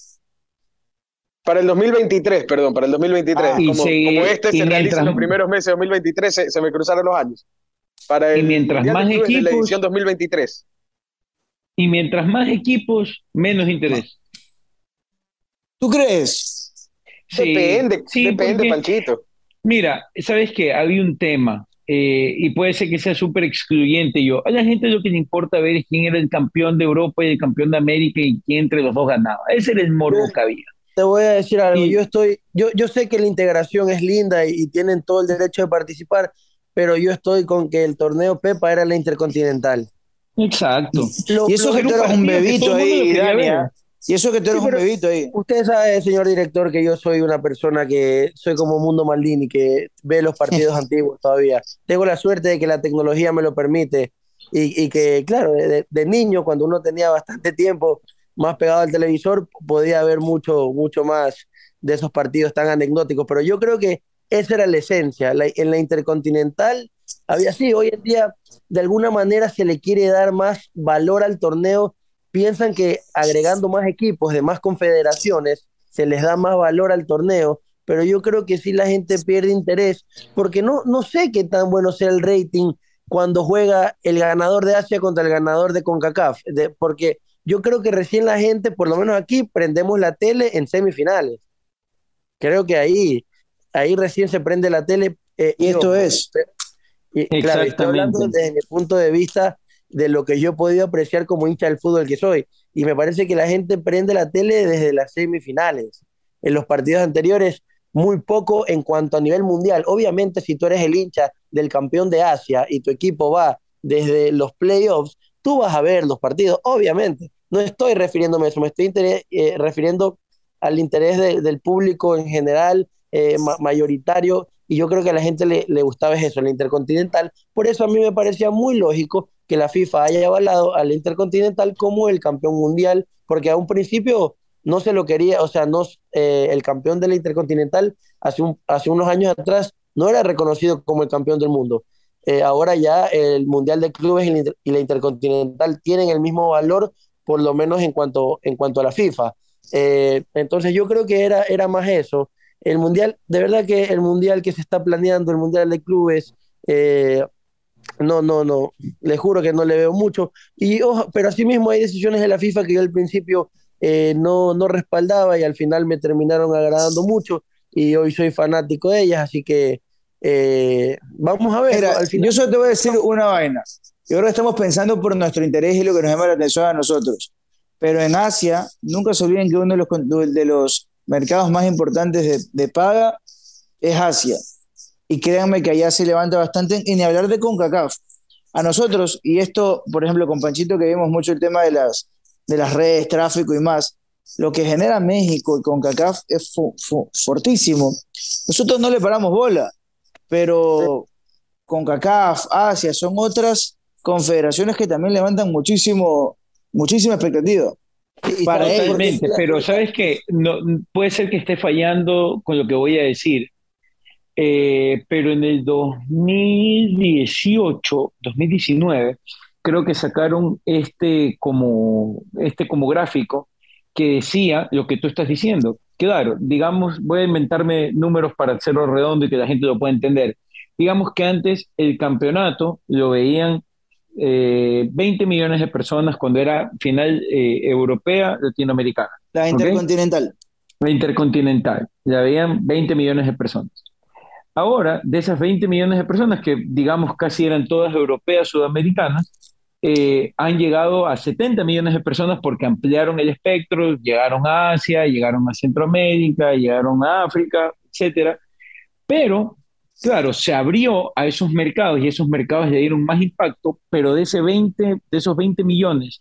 Para el 2023, perdón, para el 2023. Ah, como este se realiza en los primeros meses de 2023, se me cruzaron los años. Para el Mundial de Clubes de la edición 2023. Y mientras más equipos, menos interés. ¿Tú crees? Sí, depende, Panchito. Mira, ¿sabes qué? Había un tema, y puede ser que sea súper excluyente yo. A la gente lo que le importa ver es quién era el campeón de Europa y el campeón de América y quién entre los dos ganaba. Ese era el morbo que había. Te voy a decir algo. Yo sé que la integración es linda y tienen todo el derecho de participar, pero yo estoy con que el torneo PEPA era la Intercontinental. Exacto. Y eso que tú eras un bebito ahí, Dania. Y eso que tú eres un bebito ahí. Usted sabe, señor director, que yo soy una persona que soy como Mundo Maldini, que ve los partidos antiguos todavía. Tengo la suerte de que la tecnología me lo permite y que, claro, de niño, cuando uno tenía bastante tiempo más pegado al televisor, podía ver mucho más de esos partidos tan anecdóticos. Pero yo creo que esa era la esencia. En la Intercontinental había así. Hoy en día, de alguna manera, se le quiere dar más valor al torneo. Piensan que agregando más equipos de más confederaciones se les da más valor al torneo, pero yo creo que sí la gente pierde interés, porque no sé qué tan bueno sea el rating cuando juega el ganador de Asia contra el ganador de CONCACAF, porque yo creo que recién la gente, por lo menos aquí, prendemos la tele en semifinales. Creo que ahí recién se prende la tele. Y esto es... Claro, estoy hablando desde mi punto de vista de lo que yo he podido apreciar como hincha del fútbol que soy, y me parece que la gente prende la tele desde las semifinales. En los partidos anteriores, muy poco en cuanto a nivel mundial. Obviamente, si tú eres el hincha del campeón de Asia y tu equipo va desde los playoffs, tú vas a ver los partidos, obviamente. No estoy refiriéndome a eso, me estoy refiriendo al interés del público en general, mayoritario, y yo creo que a la gente le gustaba eso, la Intercontinental. Por eso a mí me parecía muy lógico que la FIFA haya avalado a la Intercontinental como el campeón mundial, porque a un principio no se lo quería, o sea, el campeón de la Intercontinental hace unos años atrás no era reconocido como el campeón del mundo. Ahora ya el Mundial de Clubes y la Intercontinental tienen el mismo valor, por lo menos en cuanto a la FIFA. Entonces yo creo que era más eso. El mundial, de verdad que el mundial que se está planeando, el mundial de clubes, no, les juro que no le veo mucho. Pero asimismo hay decisiones de la FIFA que yo al principio no respaldaba y al final me terminaron agradando mucho y hoy soy fanático de ellas, así que vamos a ver. Mira, al final, yo solo te voy a decir una vaina. Yo creo que estamos pensando por nuestro interés y lo que nos llama la atención a nosotros. Pero en Asia, nunca se olviden que uno de los mercados más importantes de paga es Asia, y créanme que allá se levanta bastante, y ni hablar de CONCACAF. A nosotros, y esto por ejemplo con Panchito, que vemos mucho el tema de las redes, tráfico y más, lo que genera México y CONCACAF es fortísimo. Nosotros no le paramos bola, pero CONCACAF, Asia, son otras confederaciones que también levantan muchísima expectativa. Totalmente, pero sabes que no, puede ser que esté fallando con lo que voy a decir, pero en el 2019 creo que sacaron este como gráfico que decía lo que tú estás diciendo. Claro, digamos, voy a inventarme números para hacerlo redondo y que la gente lo pueda entender. Digamos que antes el campeonato lo veían 20 millones de personas cuando era final europea, latinoamericana. La Intercontinental. ¿Okay? La Intercontinental. La veían 20 millones de personas. Ahora, de esas 20 millones de personas, que digamos casi eran todas europeas, sudamericanas, han llegado a 70 millones de personas porque ampliaron el espectro, llegaron a Asia, llegaron a Centroamérica, llegaron a África, etcétera. Pero claro, se abrió a esos mercados y esos mercados le dieron más impacto, pero de esos 20 millones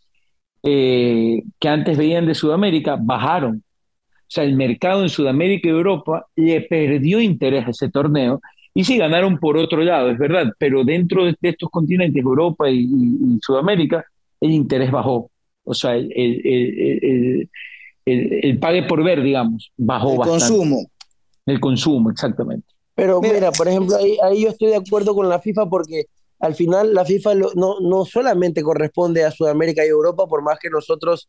que antes veían de Sudamérica, bajaron. O sea, el mercado en Sudamérica y Europa le perdió interés a ese torneo y sí ganaron por otro lado, es verdad, pero dentro de estos continentes, Europa y Sudamérica, el interés bajó. O sea, el pague por ver, digamos, bajó bastante. El consumo. El consumo, exactamente. Pero mira, por ejemplo, ahí yo estoy de acuerdo con la FIFA, porque al final la FIFA no solamente corresponde a Sudamérica y Europa, por más que nosotros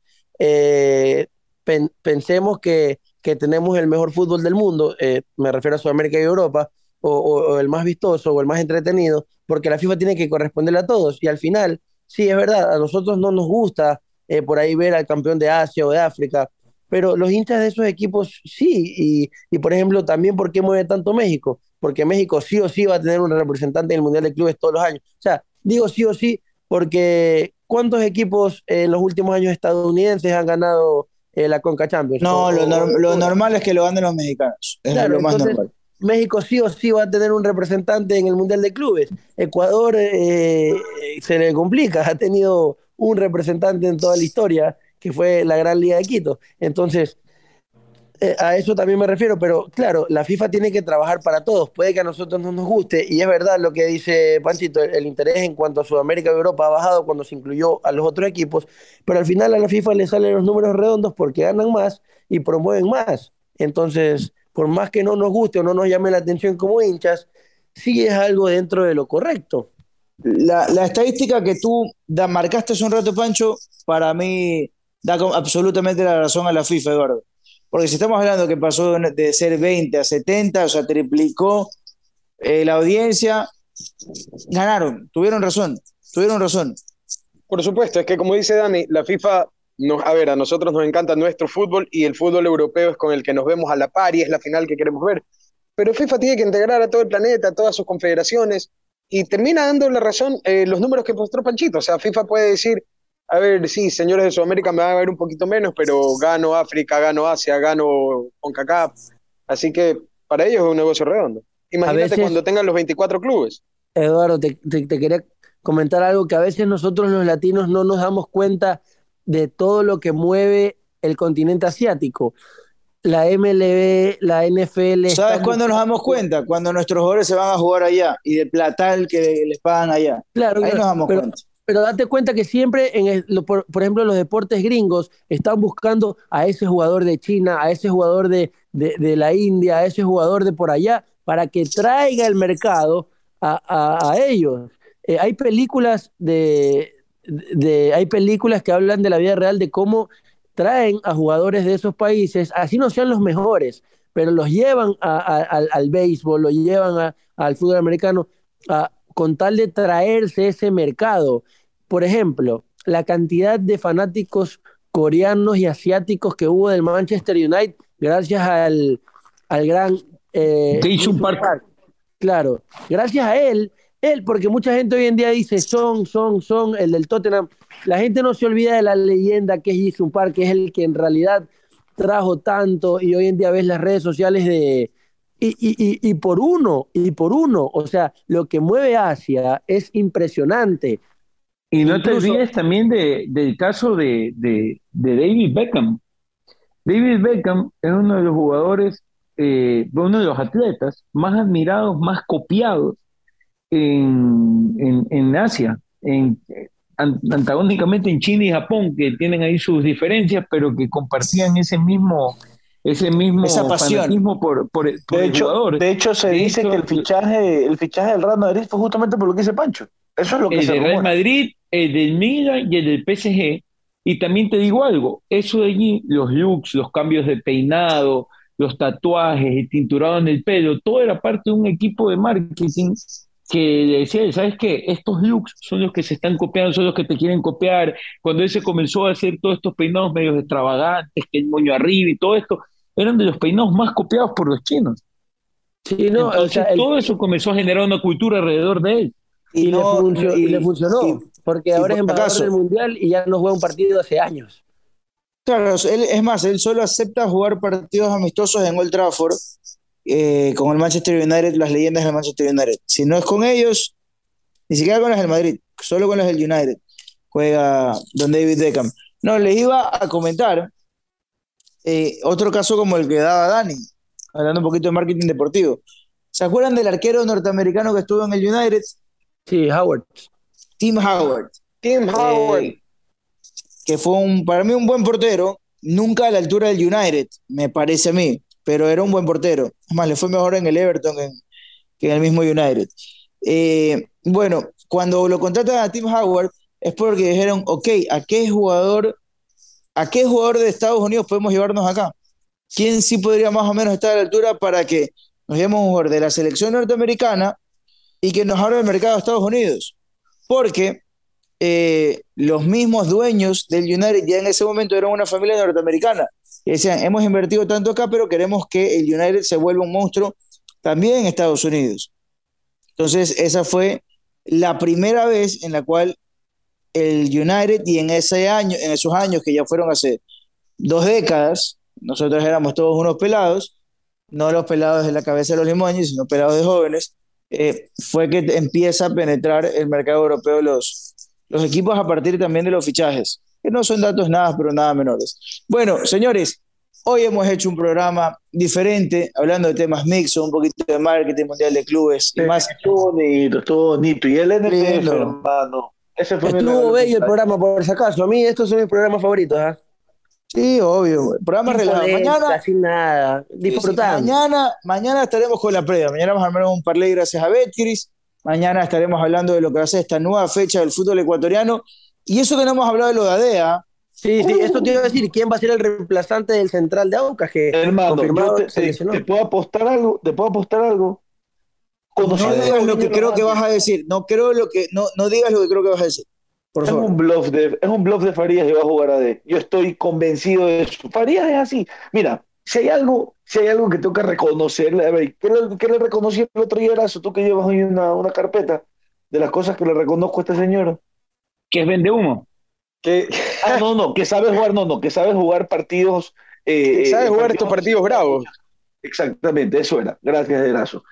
pensemos que tenemos el mejor fútbol del mundo, me refiero a Sudamérica y Europa, o el más vistoso o el más entretenido, porque la FIFA tiene que corresponderle a todos. Y al final, sí, es verdad, a nosotros no nos gusta por ahí ver al campeón de Asia o de África, pero los hinchas de esos equipos sí, y por ejemplo también, ¿por qué mueve tanto México? Porque México sí o sí va a tener un representante en el Mundial de Clubes todos los años. O sea, digo sí o sí, porque ¿cuántos equipos en los últimos años estadounidenses han ganado la CONCACAF Champions? No, lo normal es que lo ganen los mexicanos, es claro, lo más normal. México sí o sí va a tener un representante en el Mundial de Clubes. Ecuador se le complica, ha tenido un representante en toda la historia, que fue la Gran Liga de Quito. Entonces, a eso también me refiero, pero claro, la FIFA tiene que trabajar para todos, puede que a nosotros no nos guste, y es verdad lo que dice Panchito, el interés en cuanto a Sudamérica y Europa ha bajado cuando se incluyó a los otros equipos, pero al final a la FIFA le salen los números redondos porque ganan más y promueven más. Entonces, por más que no nos guste o no nos llame la atención como hinchas, sí es algo dentro de lo correcto. La estadística que tú marcaste hace un rato, Pancho, para mí da absolutamente la razón a la FIFA, Eduardo. Porque si estamos hablando que pasó de ser 20 a 70, o sea, triplicó la audiencia, ganaron, tuvieron razón. Por supuesto, es que como dice Dani, la FIFA, a nosotros nos encanta nuestro fútbol y el fútbol europeo es con el que nos vemos a la par y es la final que queremos ver. Pero FIFA tiene que integrar a todo el planeta, a todas sus confederaciones, y termina dando la razón los números que mostró Panchito. O sea, FIFA puede decir, a ver, sí, señores de Sudamérica me van a ver un poquito menos, pero gano África, gano Asia, gano CONCACAF. Así que para ellos es un negocio redondo. Imagínate veces, cuando tengan los 24 clubes. Eduardo, te quería comentar algo, que a veces nosotros los latinos no nos damos cuenta de todo lo que mueve el continente asiático. La MLB, la NFL... ¿Sabes cuándo nos damos cuenta? Cuando nuestros jugadores se van a jugar allá y del platal que les pagan allá. Claro, ahí nos damos cuenta. Pero date cuenta que siempre, por ejemplo, los deportes gringos están buscando a ese jugador de China, a ese jugador de la India, a ese jugador de por allá, para que traiga el mercado a ellos. Hay películas hay películas que hablan de la vida real, de cómo traen a jugadores de esos países, así no sean los mejores, pero los llevan al béisbol, los llevan al fútbol americano, con tal de traerse ese mercado. Por ejemplo, la cantidad de fanáticos coreanos y asiáticos que hubo del Manchester United gracias al gran... Jason Park. Claro, gracias a él, porque mucha gente hoy en día dice son, el del Tottenham. La gente no se olvida de la leyenda que es Jason Park, que es el que en realidad trajo tanto, y hoy en día ves las redes sociales de... Y por uno, o sea, lo que mueve Asia es impresionante. Y no te olvides también del caso de David Beckham. David Beckham es uno de los jugadores, uno de los atletas más admirados, más copiados en Asia, antagónicamente en China y Japón, que tienen ahí sus diferencias, pero que compartían esa pasión por el jugador. De hecho, se dice que el fichaje del Real Madrid fue justamente por lo que dice Pancho. Eso es lo que se rumora. El del Real Madrid, el del Milan y el del PSG. Y también te digo algo, eso de allí, los looks, los cambios de peinado, los tatuajes, el tinturado en el pelo, todo era parte de un equipo de marketing que decía, ¿sabes qué? Estos looks son los que se están copiando, son los que te quieren copiar. Cuando él se comenzó a hacer todos estos peinados medios extravagantes, que el moño arriba y todo esto, eran de los peinados más copiados por los chinos. Sí, no, entonces, o sea, todo eso comenzó a generar una cultura alrededor de él. Y le funcionó, porque ahora es embajador del Mundial y ya no juega un partido hace años. Claro, él solo acepta jugar partidos amistosos en Old Trafford con el Manchester United, las leyendas del Manchester United. Si no es con ellos, ni siquiera con las del Madrid, solo con las del United juega don David Beckham. No, les iba a comentar... otro caso como el que daba Dani, hablando un poquito de marketing deportivo. ¿Se acuerdan del arquero norteamericano que estuvo en el United? Sí, Tim Howard. Que fue para mí un buen portero, nunca a la altura del United, me parece a mí, pero era un buen portero. Es más, le fue mejor en el Everton que en el mismo United. Bueno, cuando lo contratan a Tim Howard es porque dijeron, ok, ¿a qué jugador de Estados Unidos podemos llevarnos acá? ¿Quién sí podría más o menos estar a la altura para que nos llevemos un jugador de la selección norteamericana y que nos abra el mercado a Estados Unidos? Porque los mismos dueños del United ya en ese momento eran una familia norteamericana. Y decían, hemos invertido tanto acá, pero queremos que el United se vuelva un monstruo también en Estados Unidos. Entonces, esa fue la primera vez en la cual el United, y en esos años que ya fueron hace 2 décadas, nosotros éramos todos unos pelados, no los pelados de la cabeza de los Limongi, sino pelados de jóvenes, fue que empieza a penetrar el mercado europeo los equipos a partir también de los fichajes, que no son datos nada, pero nada menores. Bueno, señores, hoy hemos hecho un programa diferente, hablando de temas mixtos, un poquito de marketing, mundial de clubes y más. Estuvo bonito. Y el NFL, hermano. Ese fue estuvo bello el programa, por si acaso. A mí estos son mis programas favoritos, ¿eh? Sí, obvio. Programas relajados. Mañana. Sin nada. Disfrutando. Sí, mañana estaremos con la previa. Mañana vamos a armar un parlay gracias a Betcris. Mañana estaremos hablando de lo que va a ser esta nueva fecha del fútbol ecuatoriano. Y eso que no hemos hablado de lo de ADEA. Sí, esto te iba a decir. ¿Quién va a ser el reemplazante del central de Aucas? Hermano, ¿te puedo apostar algo? No digas lo que creo que vas a decir. Por favor. Es un bluff de Farías que va a jugar a D. Yo estoy convencido de eso. Farías es así. Mira, si hay algo que tengo que reconocerle, a ver, ¿qué le reconocí el otro día, Erazo? Tú que llevas hoy una carpeta de las cosas que le reconozco a esta señora. Que es vende humo. Que sabe jugar partidos. Sabe jugar estos partidos bravos. Exactamente, eso era. Gracias, Erazo.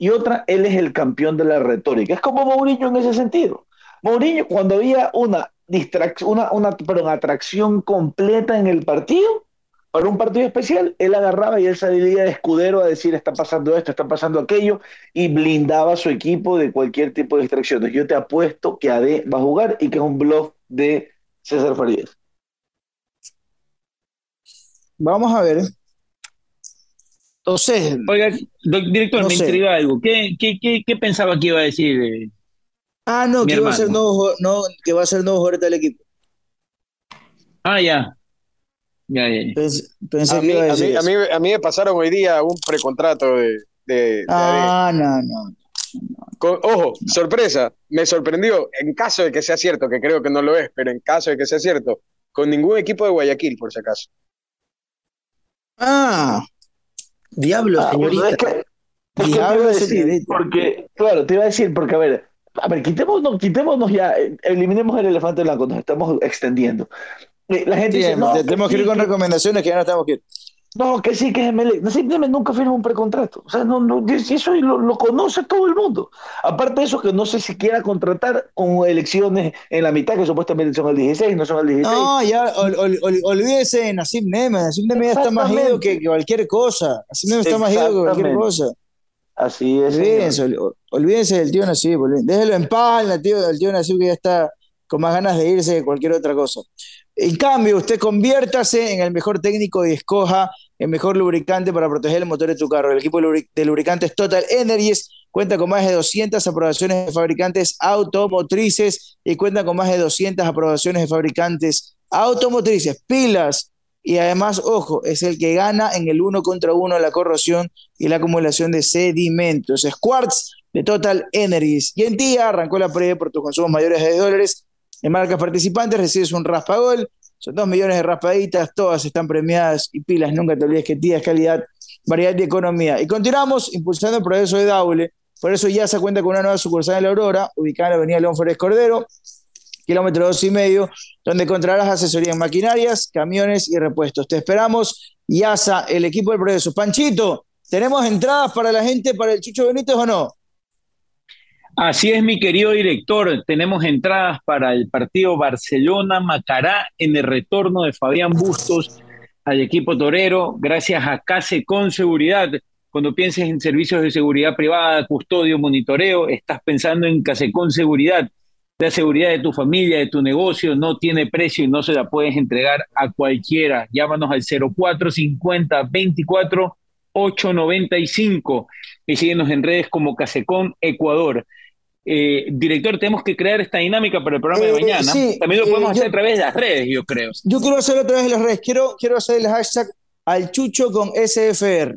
Y otra, él es el campeón de la retórica. Es como Mourinho en ese sentido. Mourinho, cuando había una atracción completa en el partido, para un partido especial, él agarraba y él salía de escudero a decir, está pasando esto, está pasando aquello, y blindaba a su equipo de cualquier tipo de distracciones. Yo te apuesto que AD va a jugar y que es un bluff de César Farías. Vamos a ver. Entonces, oiga, director, me intriga algo. ¿Qué pensaba que iba a decir? Que va a ser nuevo jugador del equipo. Ah, ya. Pensé que iba a decir eso. A mí me pasaron hoy día un precontrato de no. Sorpresa, me sorprendió. En caso de que sea cierto, que creo que no lo es, pero en caso de que sea cierto, con ningún equipo de Guayaquil, por si acaso. Diablo, señorita. Señorita. Te iba a decir, porque a ver, quitémonos ya, eliminemos el elefante blanco, nos estamos extendiendo. La gente dice, tenemos que ir con recomendaciones que ya no tenemos que ir. No, que sí, que es MLE. Nacip Neme nunca firma un precontrato. O sea, no, eso lo conoce todo el mundo. Aparte de eso, que no sé si quiera contratar con elecciones en la mitad, que supuestamente son el 16, no son el 16. No, ya, olvídese de Nacip Neme. Nacip Neme ya está más ido que cualquier cosa. Nacip Neme está más ido que cualquier cosa. Así es. Olvídense del tío Nacip. Déjelo en paz, el tío Nacip, que ya está con más ganas de irse que cualquier otra cosa. En cambio, usted conviértase en el mejor técnico y escoja el mejor lubricante para proteger el motor de tu carro. El equipo de lubricantes Total Energies cuenta con más de 200 aprobaciones de fabricantes automotrices y cuenta con más de 200 aprobaciones de fabricantes automotrices, pilas, y además, ojo, es el que gana en el 1 contra 1 la corrosión y la acumulación de sedimentos. Squarts de Total Energies. Y en día arrancó la previa por tus consumos mayores de $10. En marcas participantes recibes un raspagol, son 2 millones de raspaditas, todas están premiadas, y pilas, nunca te olvides que tienes calidad, variedad y economía. Y continuamos impulsando el progreso de Daule, por eso ya se cuenta con una nueva sucursal en La Aurora, ubicada en la avenida León Flores Cordero, kilómetro 2,5, donde encontrarás asesoría en maquinarias, camiones y repuestos. Te esperamos, Yasa, el equipo del progreso. Panchito, ¿tenemos entradas para la gente, para el Chucho Benítez o no? Así es, mi querido director, tenemos entradas para el partido Barcelona-Macará en el retorno de Fabián Bustos al equipo torero, gracias a Case con Seguridad. Cuando pienses en servicios de seguridad privada, custodio, monitoreo, estás pensando en Case con Seguridad. La seguridad de tu familia, de tu negocio, no tiene precio y no se la puedes entregar a cualquiera. Llámanos al 0450 24 895. y síguenos en redes como Casecón Ecuador. Director, tenemos que crear esta dinámica para el programa de mañana. Sí, también lo podemos hacer a través de las redes, yo creo. Yo quiero hacerlo a través de las redes. Quiero hacer el hashtag al Chucho con SFR.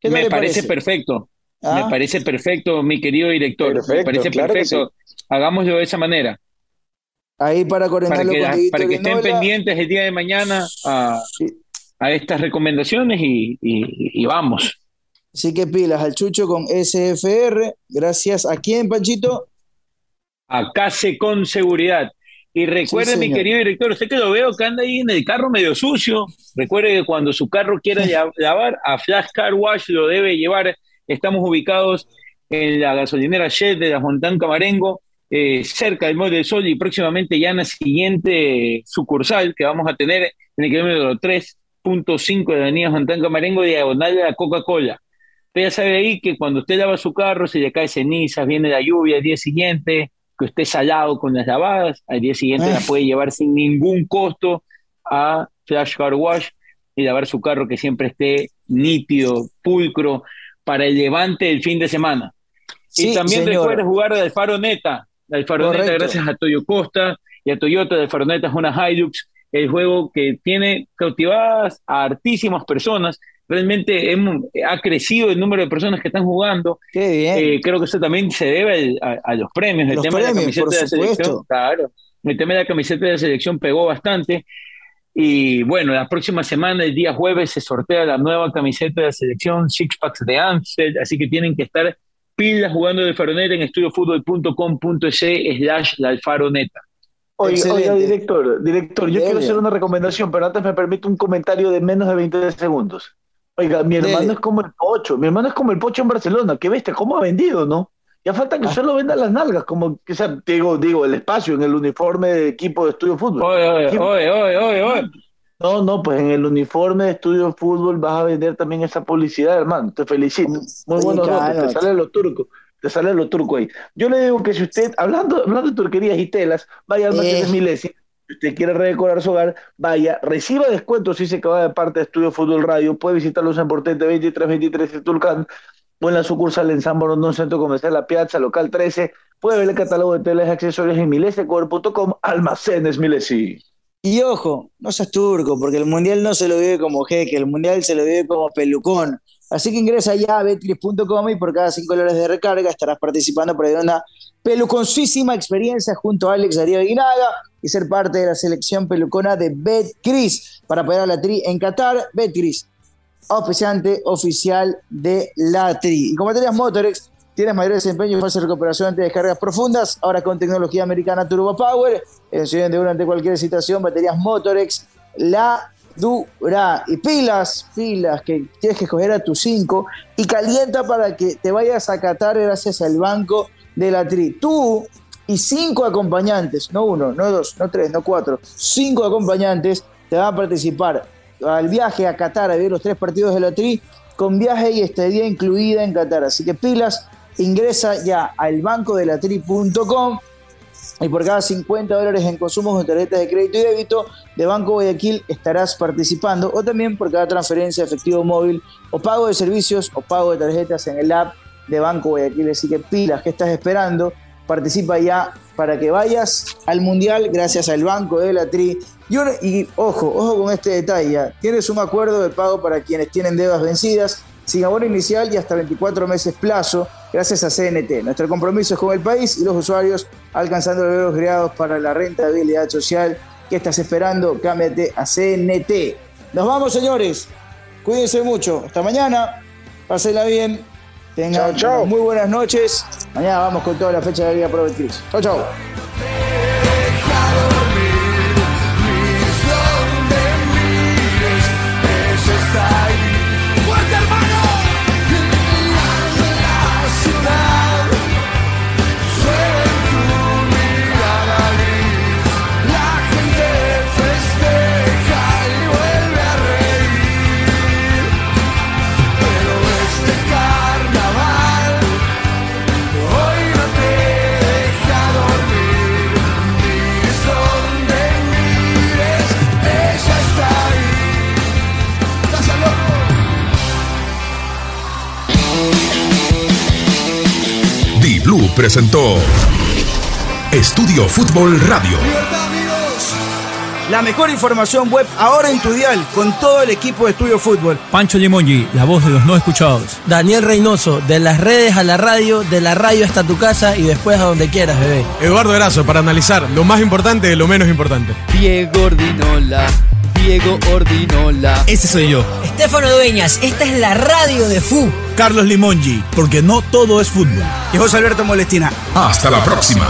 ¿Qué me parece perfecto. ¿Ah? Me parece perfecto, mi querido director. Perfecto, me parece claro perfecto. Sí. Hagámoslo de esa manera. Ahí para coordinarlo para que estén pendientes el día de mañana a estas recomendaciones y vamos. Así que pilas al Chucho con SFR. Gracias. ¿A quién, Panchito? A Case con Seguridad. Y recuerde, sí, mi querido director, usted que lo veo que anda ahí en el carro medio sucio, recuerde que cuando su carro quiera lavar, a Flash Car Wash lo debe llevar. Estamos ubicados en la gasolinera Shell de la Montán Camarengo, cerca del Mall del Sol, y próximamente ya en la siguiente sucursal que vamos a tener en el kilómetro 3.5 de la avenida Montán Camarengo, diagonal de la Coca-Cola. Usted ya sabe ahí que cuando usted lava su carro, se le cae cenizas, viene la lluvia el día siguiente, que usted es salado con las lavadas, al día siguiente la puede llevar sin ningún costo a Flash Car Wash y lavar su carro que siempre esté nítido, pulcro, para el levante del fin de semana. Sí, y también recuerde jugar de Alfaroneta. La Alfaroneta, correcto, gracias a Toyo Costa y a Toyota, de Alfaroneta es una Hilux, el juego que tiene cautivadas a hartísimas personas. Realmente ha crecido el número de personas que están jugando. Qué bien. Creo que eso también se debe a los premios. El tema de la camiseta de la selección, claro. El tema de la camiseta de la selección pegó bastante. Y bueno, la próxima semana, el día jueves, se sortea la nueva camiseta de la selección, Six Packs de Amstel. Así que tienen que estar pilas jugando de Alfaroneta en estudiofutbol.com.es/laalfaroneta. Oiga, director, yo quiero hacer una recomendación, pero antes me permite un comentario de menos de 20 segundos. Oiga, mi hermano es como el Pocho. Mi hermano es como el Pocho en Barcelona. Qué bestia, cómo ha vendido, ¿no? Ya falta que usted lo venda las nalgas, como que sea, digo, el espacio en el uniforme de equipo de Estudio Fútbol. Oye. No, pues en el uniforme de Estudio Fútbol vas a vender también esa publicidad, hermano. Te felicito. Muy buenos datos. Te salen los turcos. Te salen los turcos ahí. Yo le digo que si usted, hablando de turquerías y telas, vaya al Mercedes Milesi. Si usted quiere redecorar su hogar, vaya, reciba descuentos si se acaba de parte de Estudio Fútbol Radio. Puede visitarlos en Portete 2323 de Tulcán o en la sucursal en San Borondón, Centro Comercial La Piazza, Local 13. Puede ver el catálogo de telas y accesorios en milesecore.com, Almacenes Milesi. Y ojo, no seas turco, porque el mundial no se lo vive como jeque, el mundial se lo vive como pelucón. Así que ingresa ya a Betcris.com y por cada $5 de recarga estarás participando para una peluconcísima experiencia junto a Alex Darío Aguinaga y ser parte de la selección pelucona de Betcris para apoyar a la Tri en Qatar. Betcris, auspiciante oficial de la Tri. Y con baterías Motorex tienes mayor desempeño y fácil recuperación ante descargas profundas. Ahora con tecnología americana Turbo Power, encienden de uno ante cualquier situación. Baterías Motorex, la dura. Y pilas que tienes que escoger a tus 5 y calienta para que te vayas a Qatar gracias al banco de la Tri. Tú y 5 acompañantes, no 1, no 2, no 3, no 4, 5 acompañantes te van a participar al viaje a Qatar a ver los 3 partidos de la Tri con viaje y estadía incluida en Qatar. Así que pilas, ingresa ya al bancodelatri.com y por cada $50 en consumos con tarjetas de crédito y débito de Banco Guayaquil estarás participando, o también por cada transferencia de efectivo móvil o pago de servicios o pago de tarjetas en el app de Banco Guayaquil. Así que pilas, ¿qué estás esperando? Participa ya para que vayas al Mundial gracias al Banco de la Tri. Y ojo con este detalle, ya. Tienes un acuerdo de pago para quienes tienen deudas vencidas, sin abono inicial y hasta 24 meses plazo, gracias a CNT. Nuestro compromiso es con el país y los usuarios, alcanzando los grados para la rentabilidad social. ¿Qué estás esperando? Cámbiate a CNT. Nos vamos, señores. Cuídense mucho. Hasta mañana. Pásenla bien. Tengan chau. Muy buenas noches. Mañana vamos con toda la fecha de la Liga Pro Betcris. Chau. Dormir. presentó Estudio Fútbol Radio. La mejor información web ahora en tu dial, con todo el equipo de Estudio Fútbol. Pancho Gimonji, la voz de los no escuchados. Daniel Reynoso, de las redes a la radio, de la radio hasta tu casa y después a donde quieras, bebé. Eduardo Erazo, para analizar lo más importante de lo menos importante. Diego Ordinola, Diego Ordinola. Ese soy yo. Estefano Dueñas, esta es la radio de FU. Carlos Limongi, porque no todo es fútbol. Y José Alberto Molestina. Hasta la próxima.